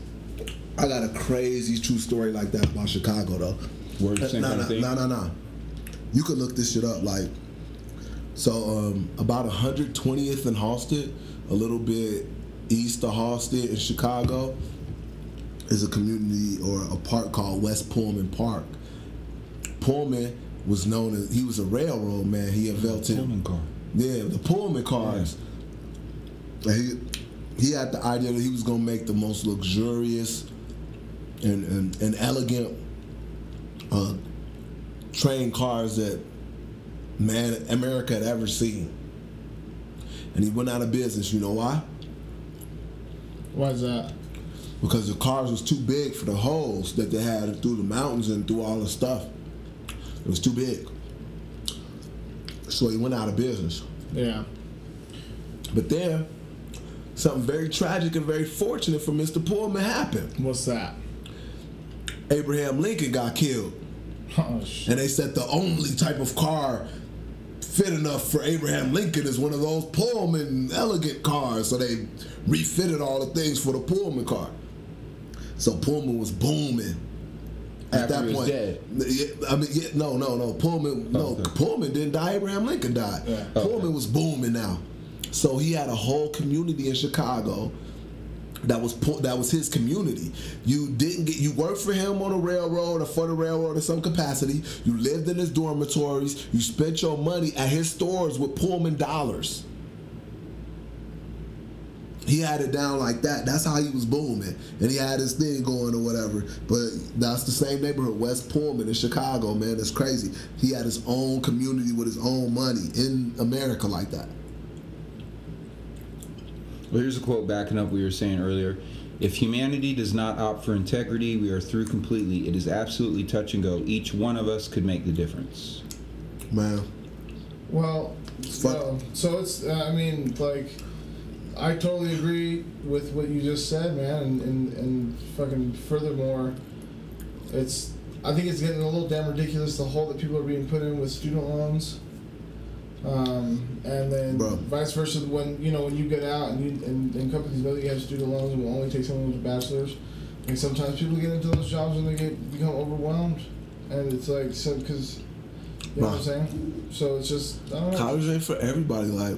I got a crazy true story like that about Chicago though. Word same kind of thing. No, no, no. You could look this shit up. Like, so um, about one hundred twentieth and Halsted, a little bit east of Halsted in Chicago, is a community or a park called West Pullman Park. Pullman was known as he was a railroad man. He invented Pullman car. Yeah, the Pullman cars. Yeah. He he had the idea that he was gonna make the most luxurious and and, and elegant uh, train cars that man America had ever seen. And he went out of business. You know why? Why's that? Because the cars was too big for the holes that they had through the mountains and through all the stuff. It was too big. So he went out of business. Yeah. But then something very tragic and very fortunate for Mister Pullman happened. What's that? Abraham Lincoln got killed. Oh, shit. And they said the only type of car fit enough for Abraham Lincoln is one of those Pullman elegant cars. So they refitted all the things for the Pullman car. So Pullman was booming. At After that he was point, dead. I mean, yeah, no, no, no. Pullman, no, okay. Pullman didn't die. Abraham Lincoln died. Yeah. Okay. Pullman was booming now. So he had a whole community in Chicago that was that was his community. You didn't get you worked for him on a railroad or for the railroad in some capacity. You lived in his dormitories. You spent your money at his stores with Pullman dollars. He had it down like that. That's how he was booming, and he had his thing going or whatever. But that's the same neighborhood, West Pullman in Chicago, man. It's crazy. He had his own community with his own money in America like that. Well, here's a quote backing up what we were saying earlier. If humanity does not opt for integrity, we are through completely. It is absolutely touch and go. Each one of us could make the difference. Man. Well, so, so it's, uh, I mean, like, I totally agree with what you just said, man. And, and, and fucking furthermore, it's, I think it's getting a little damn ridiculous, the hole that people are being put in with student loans. Um, and then Bro. vice versa, when you know when you get out and you, and, and companies know that you have student loans and will only take someone with a bachelor's, and sometimes people get into those jobs and they get become overwhelmed, and it's like so because you know Bro. what I'm saying. So it's just I don't know. College ain't for everybody. Like,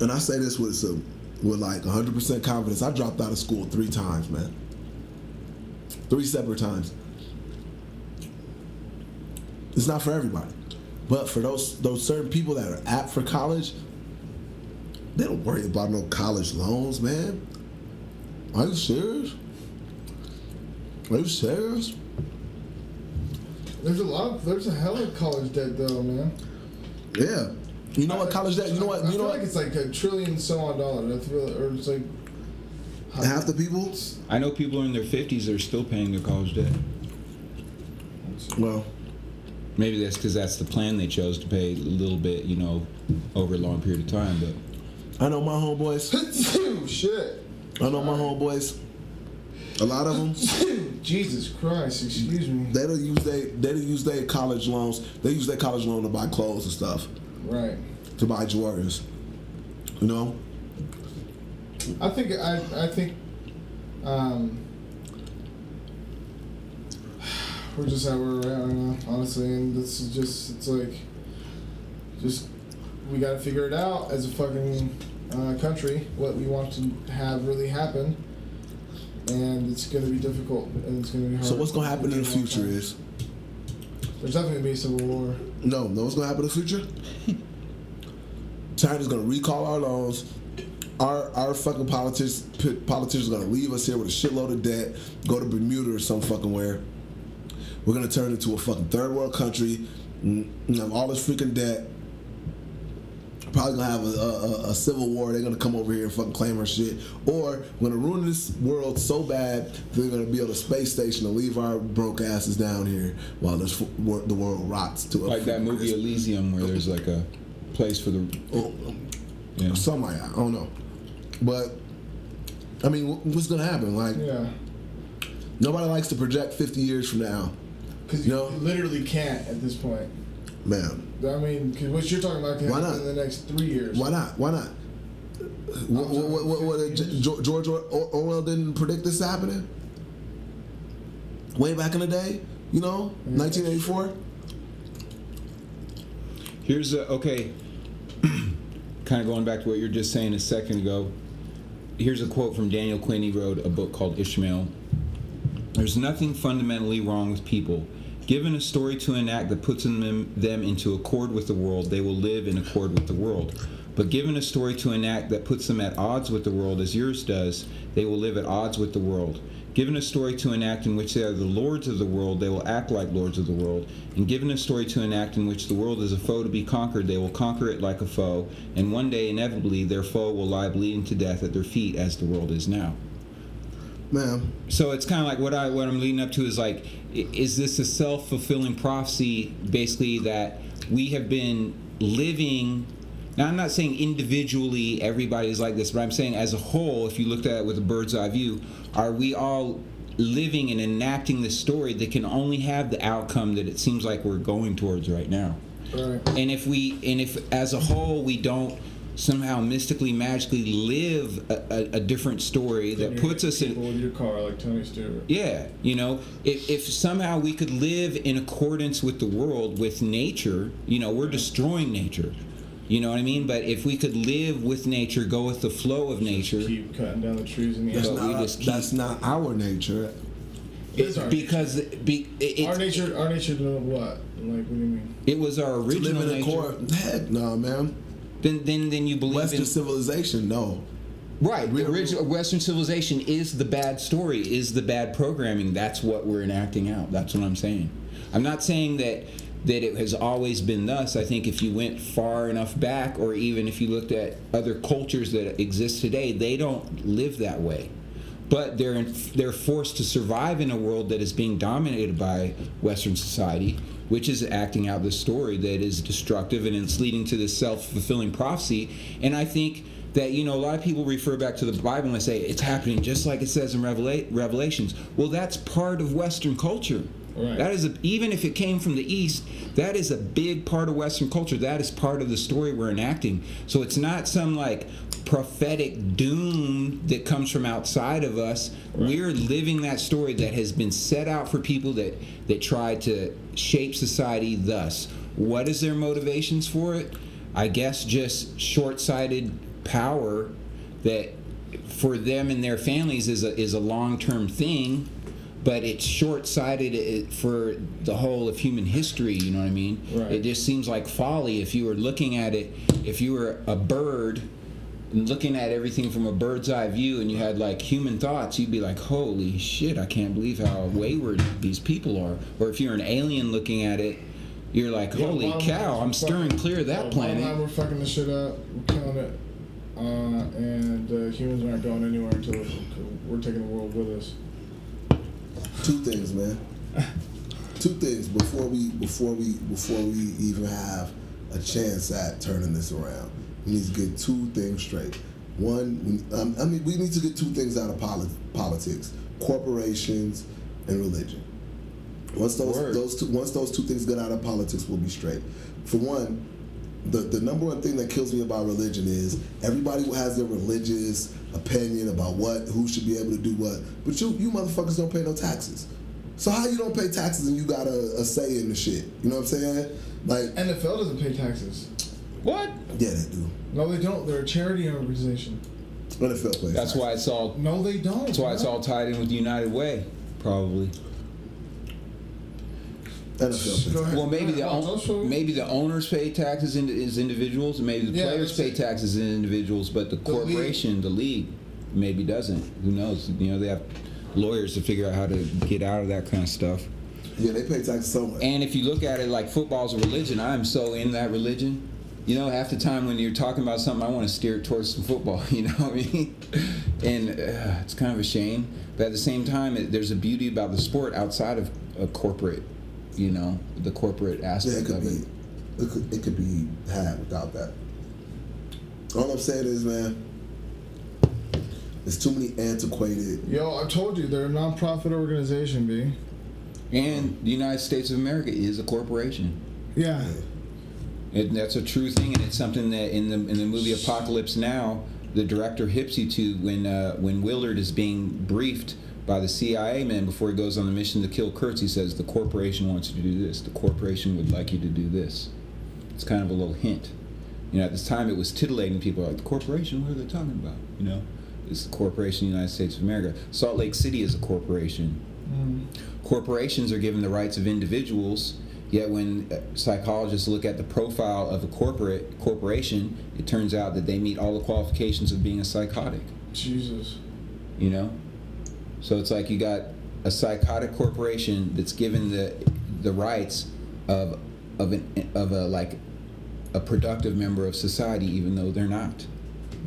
and I say this with some with like one hundred percent confidence. I dropped out of school three times, man. Three separate times. It's not for everybody. But for those those certain people that are apt for college, they don't worry about no college loans, man. Are you serious? Are you serious? There's a lot of, there's a hell of college debt though, man. Yeah. You know what college debt? You know what? You I know feel what? Like it's like a trillion so on dollars. I feel or it's like half, half the people. I know people are in their fifties that are still paying their college debt. Well, maybe that's because that's the plan they chose to pay a little bit, you know, over a long period of time. But I know my homeboys. Shit. I know my homeboys. A lot of them. Jesus Christ, excuse me. They don't use they they don't use their college loans. They use their college loan to buy clothes and stuff. Right. To buy Jordans. You know. I think I I think, um, we're just how we're at right now, honestly, and this is just it's like, just we gotta figure it out as a fucking uh, country what we want to have really happen. And it's going to be difficult, and it's going to be hard. So what's going to happen in the future is? There's definitely going to be a civil war. No, no, what's going to happen in the future? China's going to recall our loans. Our our fucking politics, politicians are going to leave us here with a shitload of debt, go to Bermuda or some fucking where. We're going to turn into a fucking third world country, and have all this freaking debt. Probably gonna have a, a, a civil war. They're gonna come over here and fucking claim our shit, or we're gonna ruin this world so bad they're gonna build a space station to leave our broke asses down here while this the world rots to like a, that movie Elysium, where there's like a place for the oh, yeah. something like that. I don't know, but I mean, what's gonna happen? Like, yeah. nobody likes to project fifty years from now because you, you know? Literally can't at this point. Man, I mean, cause what you're talking about can happen in the next three years. Why not? Why not? What, what, what, what George Orwell didn't predict this happening way back in the day, you know, yeah. nineteen eighty-four. Here's a okay. Kind of going back to what you were just saying a second ago. Here's a quote from Daniel Quinn. He wrote a book called Ishmael. There's nothing fundamentally wrong with people. Given a story to enact that puts them, them into accord with the world, they will live in accord with the world. But given a story to enact that puts them at odds with the world, as yours does, they will live at odds with the world. Given a story to enact in which they are the lords of the world, they will act like lords of the world. And given a story to enact in which the world is a foe to be conquered, they will conquer it like a foe. And one day, inevitably, their foe will lie bleeding to death at their feet, as the world is now. Man. So it's kind of like what I what I'm leading up to is like, is this a self-fulfilling prophecy, basically, that we have been living? Now, I'm not saying individually everybody's like this, but I'm saying as a whole, if you looked at it with a bird's eye view, are we all living and enacting this story that can only have the outcome that it seems like we're going towards right now? Right. And if we, and if as a whole we don't somehow mystically, magically live a, a, a different story that puts us in. People in your car, like Tony Stewart. Yeah, you know, if, if somehow we could live in accordance with the world, with nature, you know, we're destroying nature. You know what I mean? But if we could live with nature, go with the flow of nature. Just keep cutting down the trees in the that's not, we just keep, that's not our nature. It's our because nature. Be, it's, our nature, our nature, what? Like, what do you mean? It was our original to live in nature. Heck, no, man. Then, then, then you believe Western in... Western civilization, no. Right. The original Western civilization is the bad story, is the bad programming. That's what we're enacting out. That's what I'm saying. I'm not saying that that it has always been thus. I think if you went far enough back, or even if you looked at other cultures that exist today, they don't live that way. But they're in, they're forced to survive in a world that is being dominated by Western society, which is acting out this story that is destructive, and it's leading to this self-fulfilling prophecy. And I think that, you know, a lot of people refer back to the Bible and they say, it's happening just like it says in Revela- Revelations. Well, that's part of Western culture. Right. That is a, even if it came from the East, that is a big part of Western culture. That is part of the story we're enacting. So it's not some, like, prophetic doom that comes from outside of us. Right. We're living that story that has been set out for people that, that try to shape society thus. What is their motivations for it? I guess just short-sighted power that for them and their families is a, is a long-term thing. But it's short-sighted for the whole of human history, you know what I mean? Right. It just seems like folly. If you were looking at it, if you were a bird, looking at everything from a bird's eye view, and you had, like, human thoughts, you'd be like, holy shit, I can't believe how wayward these people are. Or if you're an alien looking at it, you're like, holy yeah, cow, I'm steering fucking, clear of that yeah, planet. We're fucking this shit up. We're killing it. Uh, and uh, humans aren't going anywhere until we're taking the world with us. Two things, man. Two things before we before we before we even have a chance at turning this around. We need to get two things straight. One, we, um, I mean, we need to get two things out of polit- politics: corporations and religion. Once those Word. those two, once those two things get out of politics, we'll be straight. For one, the the number one thing that kills me about religion is everybody has their religious opinion about what who should be able to do what, but you you motherfuckers don't pay no taxes. So how you don't pay taxes and you got a, a say in the shit? You know what I'm saying? Like N F L doesn't pay taxes. What? Yeah, they do. No, they don't. They're a charity organization. N F L plays. That's taxes. why it's all. No, they don't. That's why no. it's all tied in with the United Way, probably. N F L. Well, maybe the own, maybe the owners pay taxes in, as individuals, and maybe the yeah, players pay taxes as individuals, but the, the corporation, league. the league, maybe doesn't. Who knows? You know, they have lawyers to figure out how to get out of that kind of stuff. Yeah, they pay taxes so much. And if you look at it like football's a religion, I am so in that religion. You know, half the time when you're talking about something, I want to steer it towards some football, you know what I mean? And uh, it's kind of a shame. But at the same time, it, there's a beauty about the sport outside of a corporate, you know, the corporate aspect yeah, it of be, it. It could, it could be had without that. All I'm saying is, man, there's too many antiquated. Yo, I told you, they're a non-profit organization, B. And the United States of America is a corporation. Yeah. yeah. It, that's a true thing, and it's something that in the in the movie Apocalypse Now, the director hips you to when uh, when Willard is being briefed by the C I A man before he goes on the mission to kill Kurtz. He says, the corporation wants you to do this. The corporation would like you to do this. It's kind of a little hint. You know, at this time, it was titillating people. Like, the corporation, what are they talking about? You know? It's the corporation of the United States of America. Salt Lake City is a corporation. Mm. Corporations are given the rights of individuals, yet when psychologists look at the profile of a corporate corporation, it turns out that they meet all the qualifications of being a psychotic. Jesus. You know? So it's like you got a psychotic corporation that's given the the rights of of an of a like a productive member of society, even though they're not.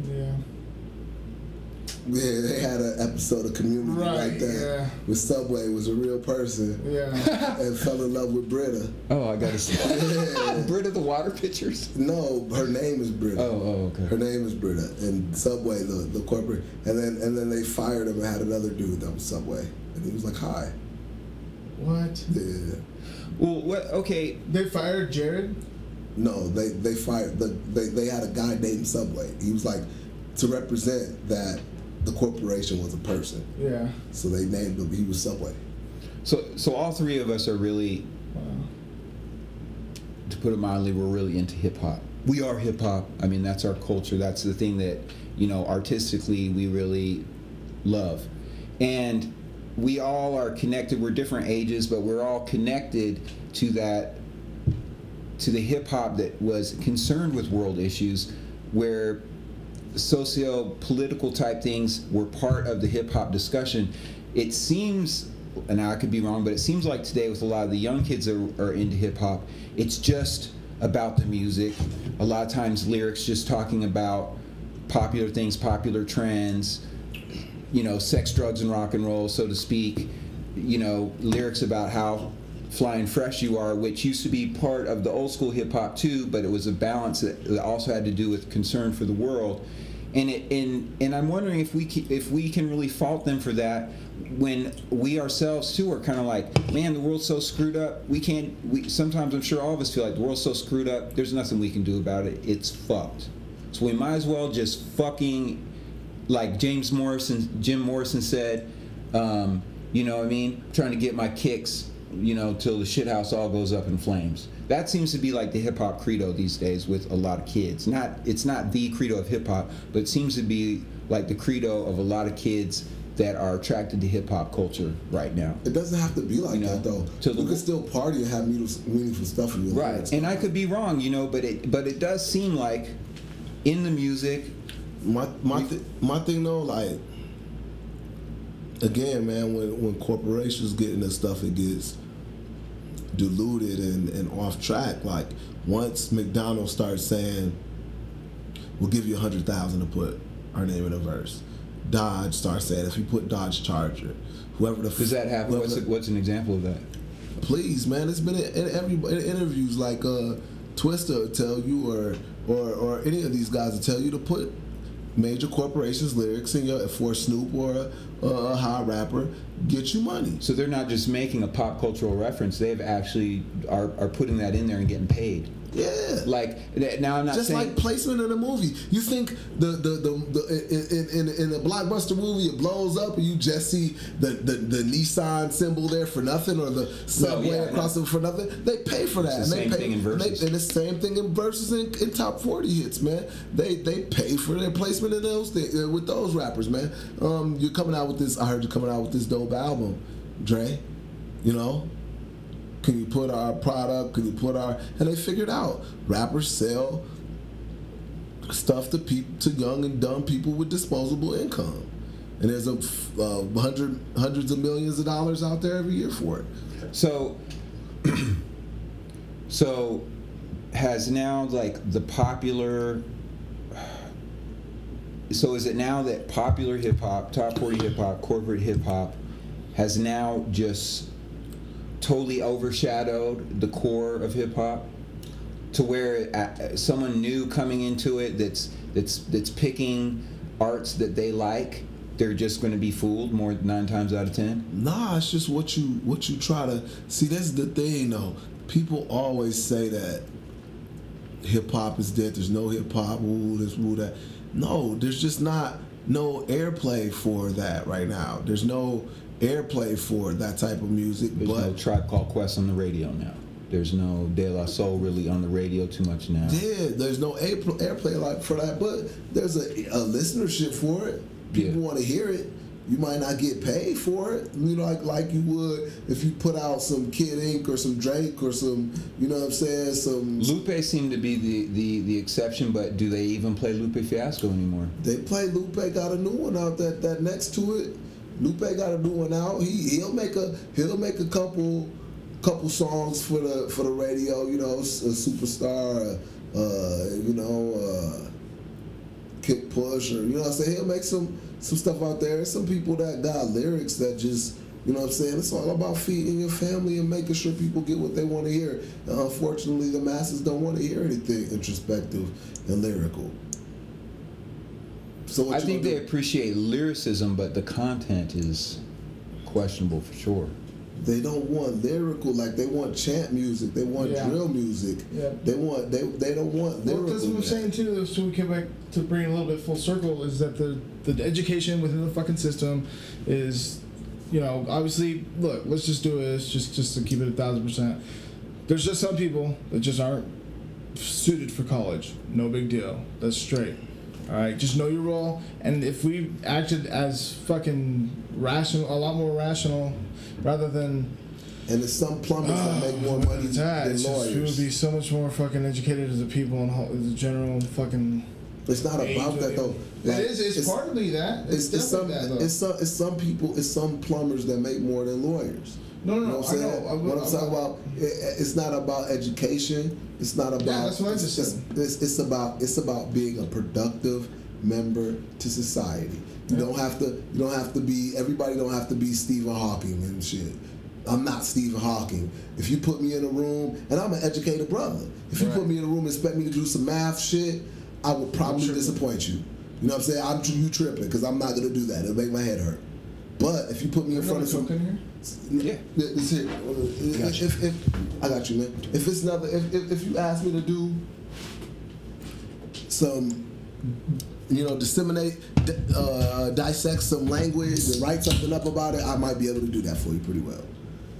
Yeah. Yeah, they had an episode of Community right, like that. Yeah. With Subway was a real person. Yeah. And fell in love with Britta. Oh, I gotta say. Yeah. Britta the water pitchers? No, her name is Britta. Oh, oh, okay. Her name is Britta. And Subway, the, the corporate, and then and then they fired him and had another dude that was Subway. And he was like, hi. What? Yeah. Well, what? Okay. They fired Jared? No, they, they fired, the, they, they had a guy named Subway. He was like, to represent that the corporation was a person. Yeah. So they named him. He was Subway. So, so all three of us are really, wow. to put it mildly, we're really into hip hop. We are hip hop. I mean, that's our culture. That's the thing that, you know, artistically we really love, and we all are connected. We're different ages, but we're all connected to that, to the hip hop that was concerned with world issues, where socio-political type things were part of the hip-hop discussion. It seems, and I could be wrong, but it seems like today with a lot of the young kids that are, are into hip-hop, it's just about the music. A lot of times lyrics just talking about popular things, popular trends, you know, sex, drugs, and rock and roll, so to speak. You know, lyrics about how flying fresh you are, which used to be part of the old school hip hop too, but it was a balance that also had to do with concern for the world, and it and and I'm wondering if we can, if we can really fault them for that when we ourselves too are kind of like, man, the world's so screwed up. We can't. We sometimes I'm sure all of us feel like the world's so screwed up. There's nothing we can do about it. It's fucked. So we might as well just fucking, like James Morrison, Jim Morrison said, um, you know what I mean? Trying to get my kicks. You know, till the shithouse all goes up in flames. That seems to be like the hip-hop credo these days with a lot of kids. Not, it's not the credo of hip-hop, but it seems to be like the credo of a lot of kids that are attracted to hip-hop culture right now. It doesn't have to be like you know, that, though. You can still party and have meaningful stuff in your life. Right, and I could be wrong, you know, but it but it does seem like in the music... My, my, th- my thing, though, like... Again, man, when, when corporations get into stuff, it gets diluted and, and off track. Like, once McDonald's starts saying, we'll give you one hundred thousand dollars to put our name in a verse, Dodge starts saying, if you put Dodge Charger, whoever the... Does that happen? What's, the, what's an example of that? Please, man. It's been in, every, in interviews like uh, Twista will tell you, or, or, or any of these guys will tell you to put major corporations' lyrics in your, for Snoop or a, a high rapper, get you money. So they're not just making a pop cultural reference; they've actually are are putting that in there and getting paid. Yeah. Like, now I'm not just saying, like, placement in a movie. You think the the the, the in, in in a blockbuster movie it blows up, and you just see the, the, the Nissan symbol there for nothing, or the Subway no, yeah, across no. it for nothing. They pay for that. It's the and same they pay, thing in verses. They, and the same thing in verses and in top forty hits, man. They they pay for their placement in those things, with those rappers, man. Um, you're coming out with this. I heard you coming out with this dope album, Dre. You know. Can you put our product? Can you put our... And they figured out. Rappers sell stuff to people, to young and dumb people with disposable income. And there's a uh, hundred, hundreds of millions of dollars out there every year for it. So, so has now, like, the popular... So is it now that popular hip-hop, top forty hip-hop, corporate hip-hop, has now just... totally overshadowed the core of hip hop, to where someone new coming into it that's that's that's picking arts that they like, they're just going to be fooled more nine times out of ten. Nah, it's just what you what you try to see. That's the thing, though. People always say that hip hop is dead. There's no hip hop. Woo this, woo that. No, there's just not no airplay for that right now. There's no airplay for that type of music. There's but no Tribe Called Quest on the radio now. There's no De La Soul really on the radio too much now. Yeah, there's no airplay like for that, but there's a, a listenership for it. People yeah. want to hear it. You might not get paid for it, you know, like like you would if you put out some Kid Ink or some Drake or some, you know what I'm saying, some... Lupe seemed to be the, the, the exception, but do they even play Lupe Fiasco anymore? They play Lupe, got a new one out that, that next to it. Lupe got a new one out. He he'll make a he'll make a couple couple songs for the for the radio. You know, a superstar. Uh, you know, uh, kick push or you know what I'm saying. He'll make some some stuff out there. Some people that got lyrics that just you know what I'm saying. It's all about feeding your family and making sure people get what they want to hear. And unfortunately, the masses don't want to hear anything introspective and lyrical. So I think they appreciate lyricism, but the content is questionable for sure. They don't want lyrical, like they want chant music, they want yeah. drill music, yeah. they want they they don't want lyrical. Well, that's what I'm saying too. So we came back to bring it a little bit full circle is that the the education within the fucking system is, you know, obviously look, let's just do this just just to keep it a thousand percent. There's just some people that just aren't suited for college. No big deal. That's straight. All right, just know your role, and if we acted as fucking rational, a lot more rational, rather than... And there's some plumbers oh, that make more money that, than lawyers. We would be so much more fucking educated as a people and the general fucking... It's not about that, though. Like, it is. It's, it's partly that. It's, it's, it's some. That, though. It's some. It's some people. It's some plumbers that make more than lawyers. No, no, no. You know what I'm saying? I know, I, what I'm I, talking I, about. It, it's not about education. It's not about. Yeah, that's what I just said. It's, it's, it's about. It's about being a productive member to society. You yeah. don't have to. You don't have to be. Everybody don't have to be Stephen Hawking and shit. I'm not Stephen Hawking. If you put me in a room, and I'm an educated brother. If you right. put me in a room and expect me to do some math shit, I would probably disappoint you. You know what I'm saying? I'm you tripping because I'm not gonna do that. It'll make my head hurt. But if you put me in front of some, here? yeah, it's here. Gotcha. If, if, I got you, man. If it's another, if, if if you ask me to do some, you know, disseminate, uh, dissect some language and write something up about it, I might be able to do that for you pretty well.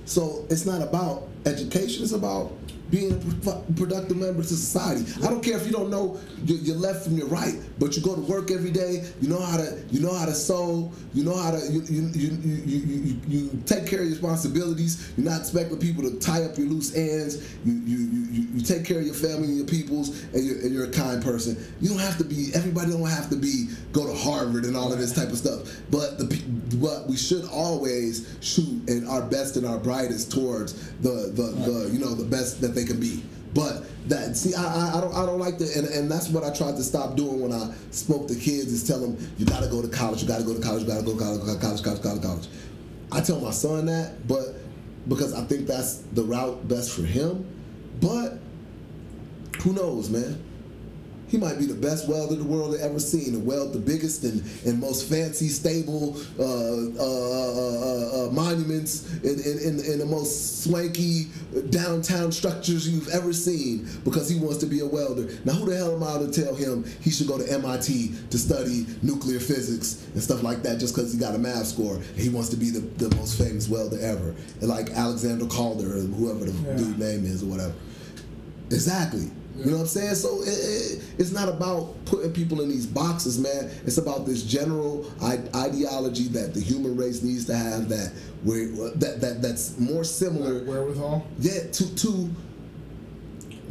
So it's not about education; it's about being a productive member to society. I don't care if you don't know your, your left from your right, but you go to work every day. You know how to, you know how to sew. You know how to, you you you you, you, you take care of your responsibilities. You're not expecting people to tie up your loose ends. You you you, you take care of your family and your peoples, and you're, and you're a kind person. You don't have to be. Everybody don't have to be go to Harvard and all of this type of stuff. But the but we should always shoot and our best and our brightest towards the the, the you know the best that they can be. But that see, I I don't I don't like that, and, and that's what I tried to stop doing when I spoke to kids, is tell them you gotta go to college, you gotta go to college, you gotta go to college, college, college, college, college. I tell my son that, but because I think that's the route best for him. But who knows, man? He might be the best welder the world has ever seen, and weld the biggest and, and most fancy, stable uh, uh, uh, uh, monuments in, in, in the most swanky downtown structures you've ever seen, because he wants to be a welder. Now, who the hell am I to tell him he should go to M I T to study nuclear physics and stuff like that just because he got a math score and he wants to be the, the most famous welder ever, and like Alexander Calder or whoever the yeah. dude's name is or whatever. Exactly. You know what I'm saying? So it, it, it's not about putting people in these boxes, man. It's about this general I- ideology that the human race needs to have, that we're, that that that's more similar. Like wherewithal? Yeah, to to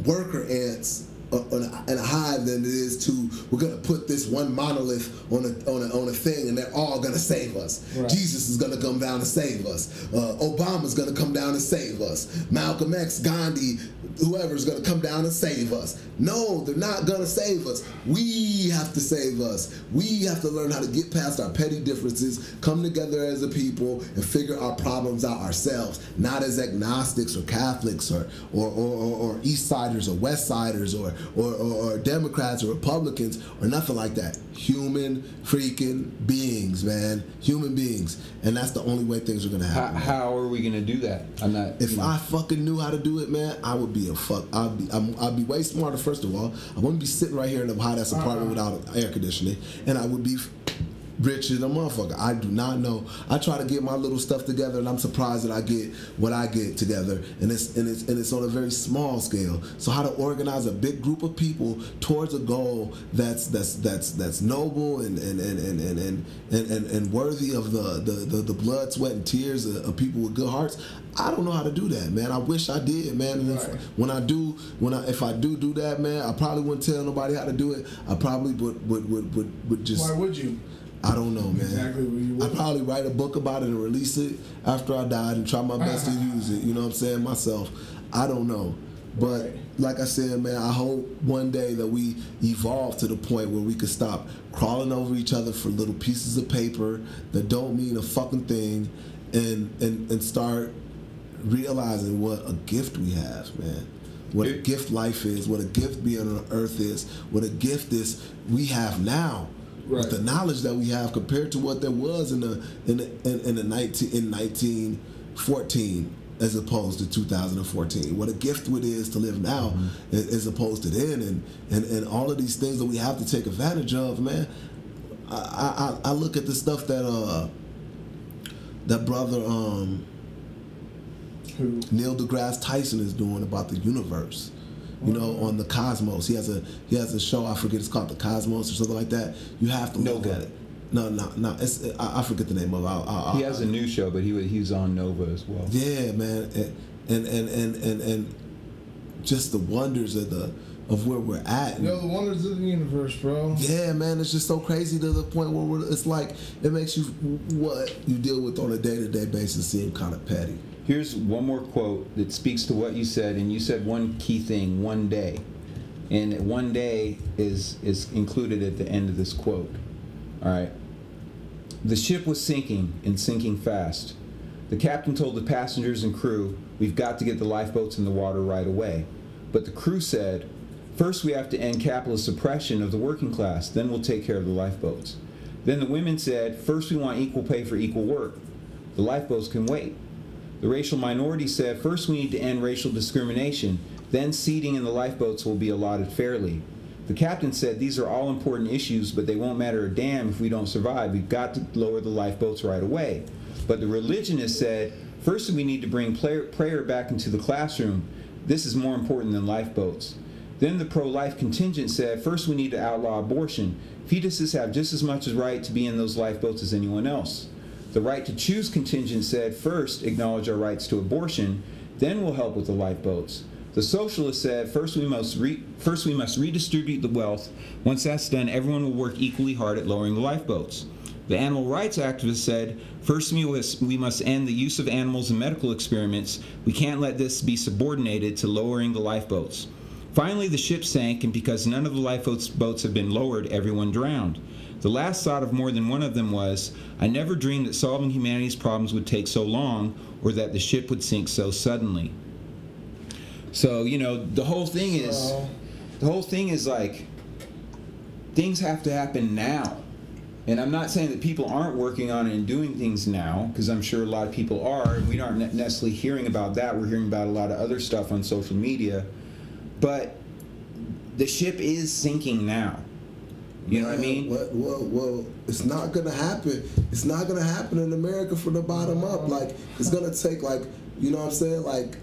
worker ants in a, a hive than it is to we're gonna put this one monolith on a on a on a thing and they're all gonna save us. Right. Jesus is gonna come down and save us. Uh, Obama's gonna come down and save us. Malcolm X, Gandhi. Whoever's going to come down and save us. No, they're not going to save us. We have to save us. We have to learn how to get past our petty differences, come together as a people, and figure our problems out ourselves, not as agnostics or Catholics or or, or, or, or East Siders or West Siders or or, or or Democrats or Republicans or nothing like that. Human freaking beings, man. Human beings. And that's the only way things are going to happen. How, how are we going to do that? I'm not. If you know. I fucking knew how to do it, man, I would be a fuck. I'd be, I'm, I'd be way smarter. First of all, I wouldn't be sitting right here in a hot ass apartment without air conditioning, and I would be richer than a motherfucker. I do not know. I try to get my little stuff together, and I'm surprised that I get what I get together, and it's and it's and it's on a very small scale. So how to organize a big group of people towards a goal that's that's that's that's noble and and and and and and, and, and, and worthy of the, the, the, the blood, sweat, and tears of, of people with good hearts. I don't know how to do that, man. I wish I did, man. And if, right. When I do, when I if I do do that, man, I probably wouldn't tell nobody how to do it. I probably would would would would, would just. Why would you? I don't know, man. Exactly what you would. I'd probably write a book about it and release it after I died and try my best to use it. You know what I'm saying? Myself, I don't know, but. Right. Like I said, man, I hope one day that we evolve to the point where we can stop crawling over each other for little pieces of paper that don't mean a fucking thing, and and, and start realizing what a gift we have, man. What a gift life is, what a gift being on earth is, what a gift is we have now. Right. With the knowledge that we have compared to what there was in the in the, in, in the nineteen in nineteen fourteen. As opposed to two thousand fourteen. What a gift it is to live now, mm-hmm. as opposed to then, and, and, and all of these things that we have to take advantage of, man. I I, I look at the stuff that uh that brother um Who? Neil deGrasse Tyson is doing about the universe. You know, on the Cosmos. He has a he has a show, I forget it's called The Cosmos or something like that. You have to look no at it. No, no, no. It's, I, I forget the name of it. I'll, I'll, he has a new show, but he he's on Nova as well. Yeah, man, and and and and, and just the wonders of the of where we're at. You know, the wonders of the universe, bro. Yeah, man, it's just so crazy to the point where we're, it's like it makes you what you deal with on a day to day basis seem kind of petty. Here's one more quote that speaks to what you said, and you said one key thing: one day, and one day is is included at the end of this quote. All right. The ship was sinking, and sinking fast. The captain told the passengers and crew, we've got to get the lifeboats in the water right away. But the crew said, first we have to end capitalist oppression of the working class, then we'll take care of the lifeboats. Then the women said, first we want equal pay for equal work. The lifeboats can wait. The racial minority said, first we need to end racial discrimination, then seating in the lifeboats will be allotted fairly. The captain said, these are all important issues, but they won't matter a damn if we don't survive. We've got to lower the lifeboats right away. But the religionist said, first we need to bring prayer back into the classroom. This is more important than lifeboats. Then the pro-life contingent said, first we need to outlaw abortion. Fetuses have just as much right to be in those lifeboats as anyone else. The right to choose contingent said, first acknowledge our rights to abortion, then we'll help with the lifeboats. The socialists said, first we must re- first we must redistribute the wealth. Once that's done, everyone will work equally hard at lowering the lifeboats. The animal rights activists said, first we must end the use of animals in medical experiments. We can't let this be subordinated to lowering the lifeboats. Finally, the ship sank, and because none of the lifeboats have been lowered, everyone drowned. The last thought of more than one of them was, I never dreamed that solving humanity's problems would take so long, or that the ship would sink so suddenly. So, you know, the whole thing is, the whole thing is like, things have to happen now. And I'm not saying that people aren't working on it and doing things now, because I'm sure a lot of people are. We aren't necessarily hearing about that. We're hearing about a lot of other stuff on social media. But the ship is sinking now. You know what I mean? Well, well, well it's not going to happen. It's not going to happen in America from the bottom up. Like, it's going to take, like, you know what I'm saying? Like,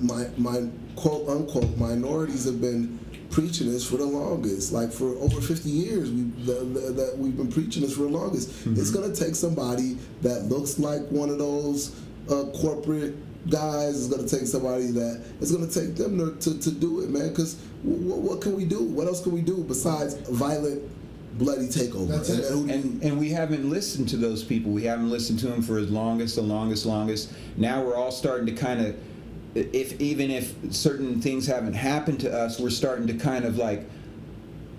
my, my quote, unquote, minorities have been preaching this for the longest. Like, for over fifty years, we that we've been preaching this for the longest. Mm-hmm. It's going to take somebody that looks like one of those uh, corporate guys. It's going to take somebody that it's going to take them to, to, to do it, man. Because w- what can we do? What else can we do besides violent, bloody takeover? That's it. And, and, and we haven't listened to those people. We haven't listened to them for as longest, the longest, longest. Now we're all starting to kind of, if even if certain things haven't happened to us, we're starting to kind of like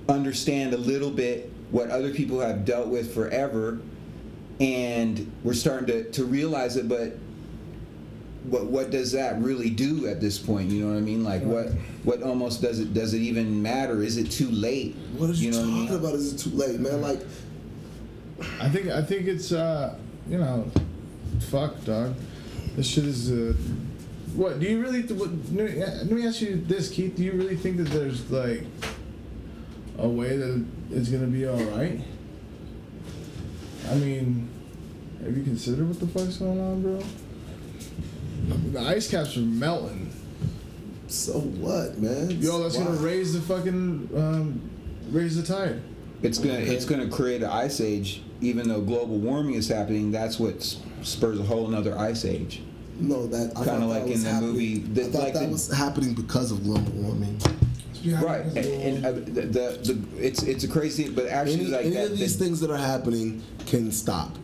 understand a little bit what other people have dealt with forever, and we're starting to, to realize it. But what what does that really do at this point? You know what I mean? Like, what what almost does it does it even matter? Is it too late? What are you, you know talking what I mean? about? Is it too late, man? Like, I think I think it's uh you know, fuck, dog. This shit is. Uh, What do you really? Th- what, let me ask you this, Keith. Do you really think that there's like a way that it's gonna be all right? I mean, have you considered what the fuck's going on, bro? I mean, the ice caps are melting. So what, man? Yo, that's wow. gonna raise the fucking um, raise the tide. It's gonna okay. it's gonna create an ice age, even though global warming is happening. That's what spurs a whole another ice age. No, that kind of like in the movie. I thought that was happening because of global warming. Right, and, and uh, the, the the it's it's a crazy, but actually any, like any that. Any of these the, things that are happening can stop.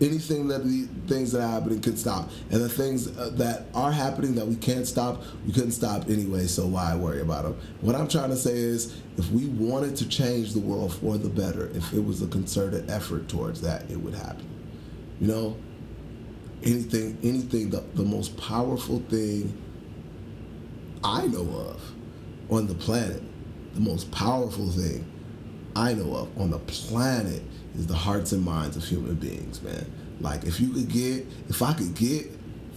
Anything that the things that are happening can stop, and the things uh, that are happening that we can't stop, we couldn't stop anyway. So why worry about them? What I'm trying to say is, if we wanted to change the world for the better, if it was a concerted effort towards that, it would happen. You know. Anything, anything, the, the most powerful thing I know of on the planet, the most powerful thing I know of on the planet is the hearts and minds of human beings, man. Like, if you could get, if I could get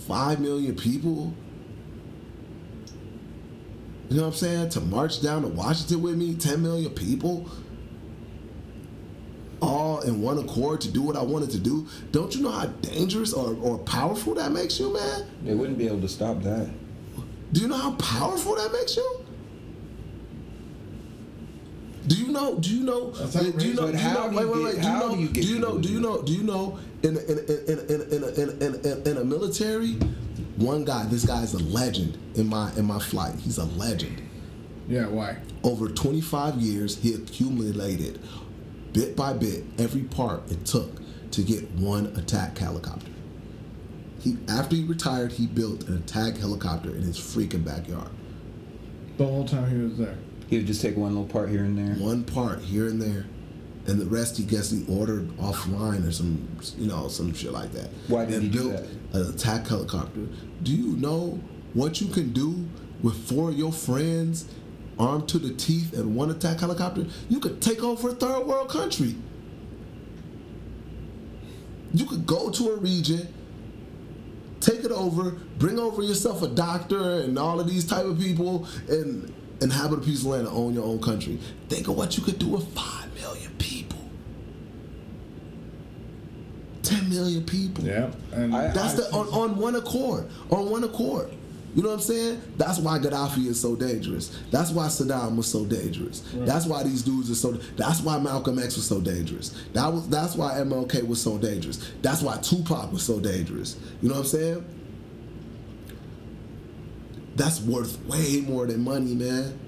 five million people, you know what I'm saying, to march down to Washington with me, ten million people, all in one accord to do what I wanted to do. Don't you know how dangerous or, or powerful that makes you, man? They wouldn't be able to stop that. Do you know how powerful that makes you? Do you know? Do you know? Do you know? Do you know? Wait, wait, wait. Do you know? Do you know? Do you know? Do you know? In in in in in in in in a military, one guy. This guy is a legend in my in my flight. He's a legend. Yeah. Why? Over twenty-five years, he accumulated, bit by bit, every part it took to get one attack helicopter. He, after he retired, he built an attack helicopter in his freaking backyard. The whole time he was there, he would just take one little part here and there. One part here and there, and the rest he guess he ordered offline or some, you know, some shit like that. Why did and he built do that? An attack helicopter. Do you know what you can do with four of your friends? Armed to the teeth and one attack helicopter, you could take over a third world country. You could go to a region, take it over, bring over yourself a doctor and all of these type of people, and inhabit a piece of land and own your own country. Think of what you could do with five million people. ten million people. Yeah. And that's the, on, on one accord. On one accord. You know what I'm saying? That's why Gaddafi is so dangerous. That's why Saddam was so dangerous. Right. That's why these dudes are so... That's why Malcolm X was so dangerous. That was. That's why M L K was so dangerous. That's why Tupac was so dangerous. You know what I'm saying? That's worth way more than money, man.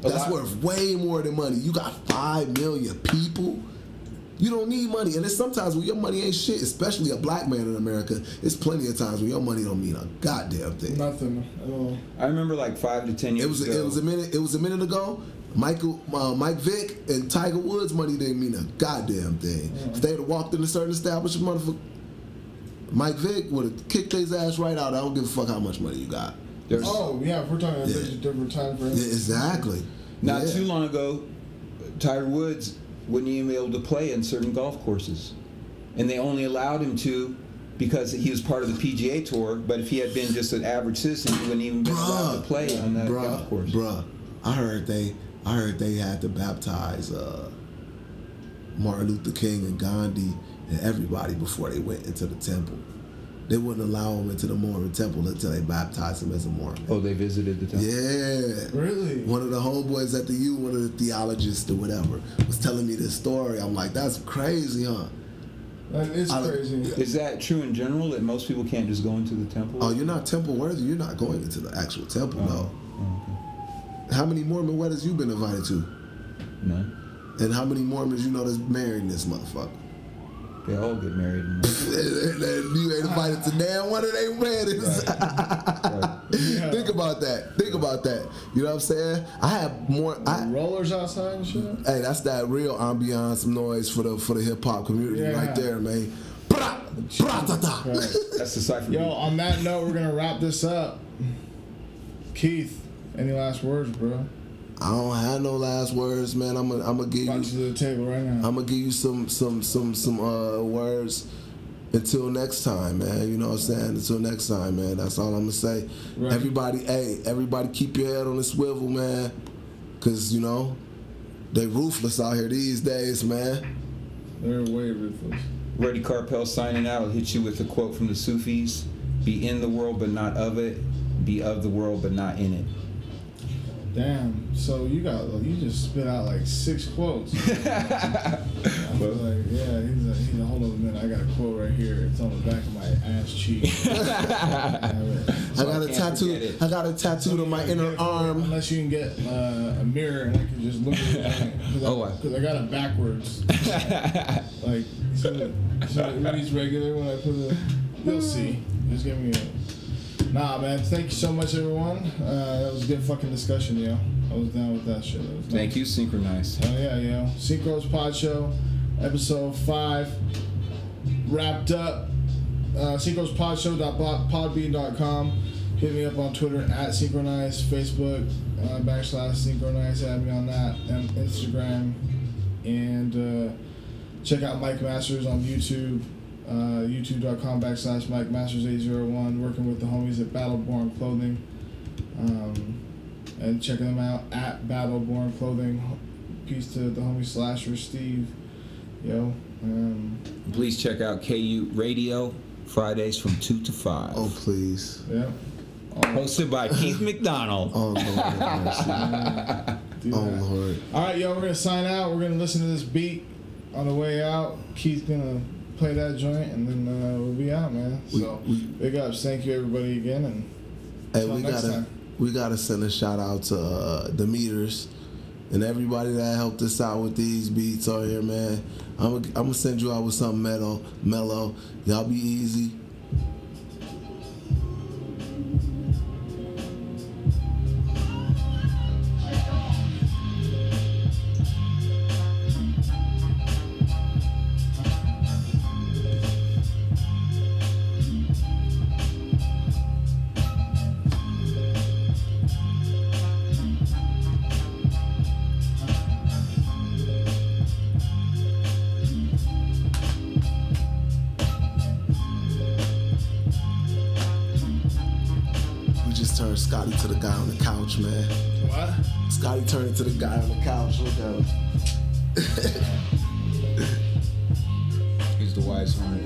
That's worth way more than money. You got five million people. You don't need money. And it's sometimes when your money ain't shit, especially a black man in America, it's plenty of times when your money don't mean a goddamn thing. Nothing at all. I remember like five to ten years it was, ago. It was a minute. It was a minute ago. Michael, uh, Mike Vick and Tiger Woods' money didn't mean a goddamn thing. Yeah. If they had walked into certain establishment, motherfucker, Mike Vick would have kicked his ass right out. I don't give a fuck how much money you got. There's, oh, yeah, if we're talking about yeah. such a different time frame. Yeah, exactly. Not yeah. too long ago, Tiger Woods wouldn't even be able to play in certain golf courses. And they only allowed him to because he was part of the P G A Tour, but if he had been just an average citizen, he wouldn't even be allowed to play on that bruh, golf course. Bruh, I heard they I heard they had to baptize uh, Martin Luther King and Gandhi and everybody before they went into the temple. They wouldn't allow him into the Mormon temple until they baptized him as a Mormon. Oh, they visited the temple? Yeah. Really? One of the homeboys at the U, one of the theologists or whatever, was telling me this story. I'm like, that's crazy, huh? That is I, crazy. Is that true in general, that most people can't just go into the temple? Oh, you're not temple worthy. You're not going into the actual temple, oh. no. Oh, okay. How many Mormon weddings you been invited to? None. And how many Mormons you know that's marrying this motherfucker? They all get married. And you ain't invited to damn one of their weddings. Right. Right. Yeah. Think about that. Think about that. You know what I'm saying? I have more. I, rollers outside and shit. Hey, that's that real ambiance, some noise for the for the hip hop community yeah. right there, man. That's the cipher. Yo, on that note, we're gonna wrap this up. Keith, any last words, bro? I don't have no last words, man. I'm gonna I'm gonna give Bunch you to the table right now. I'm gonna give you some some some some uh, words until next time, man. You know what I'm saying? Until next time, man. That's all I'm gonna say. Right. Everybody, hey, everybody, keep your head on the swivel, man. Cause you know they ruthless out here these days, man. They're way ruthless. Reddy Carpell signing out. I'll hit you with a quote from the Sufis: "Be in the world, but not of it. Be of the world, but not in it." Damn, so you got you just spit out like six quotes. I was like, yeah, he's a, he's a hold on a minute. I got a quote right here. It's on the back of my ass cheek. so I got I a tattoo. I got a tattoo on my inner arm. It, unless you can get uh, a mirror and I can just look at it. Oh, wow. Because I got it backwards. Like, so it's regular when I put it. You'll see. Just give me a. Nah, man. Thank you so much, everyone. Uh, that was a good fucking discussion, yo. I was down with that shit. That was Thank nice. you, Synchronize. Oh, yeah, yo. Synchros Pod Show, episode five, wrapped up. Uh, Synchros Pod Show dot podbean dot com. Hit me up on Twitter, at Synchronize, Facebook, uh, backslash Synchronize. Add me on that, and Instagram. And uh, check out Mike Masters on YouTube. Uh, YouTube.com backslash Mike Masters eight oh one, working with the homies at Battleborn Clothing. Um, and checking them out at Battleborn Clothing. Peace to the homie Slasher Steve. Yo. Um, please check out K U Radio Fridays from two to five. Oh, please. Yep. Um, Hosted by Keith McDonald. Oh, Lord. Yeah, oh, that. Lord. All right, yo, we're going to sign out. We're going to listen to this beat on the way out. Keith's going to play that joint, and then uh, we'll be out, man. So we, we, big ups, thank you everybody again, and hey, we next gotta time. we gotta send a shout out to uh, the meters and everybody that helped us out with these beats out here, man. I'm, I'm gonna send you out with something mellow, mellow. Y'all be easy. Man. What? Scotty turned into the guy on the couch. Look at him. He's the wise one.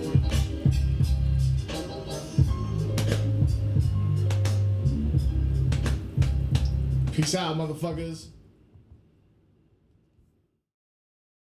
Peace out, motherfuckers.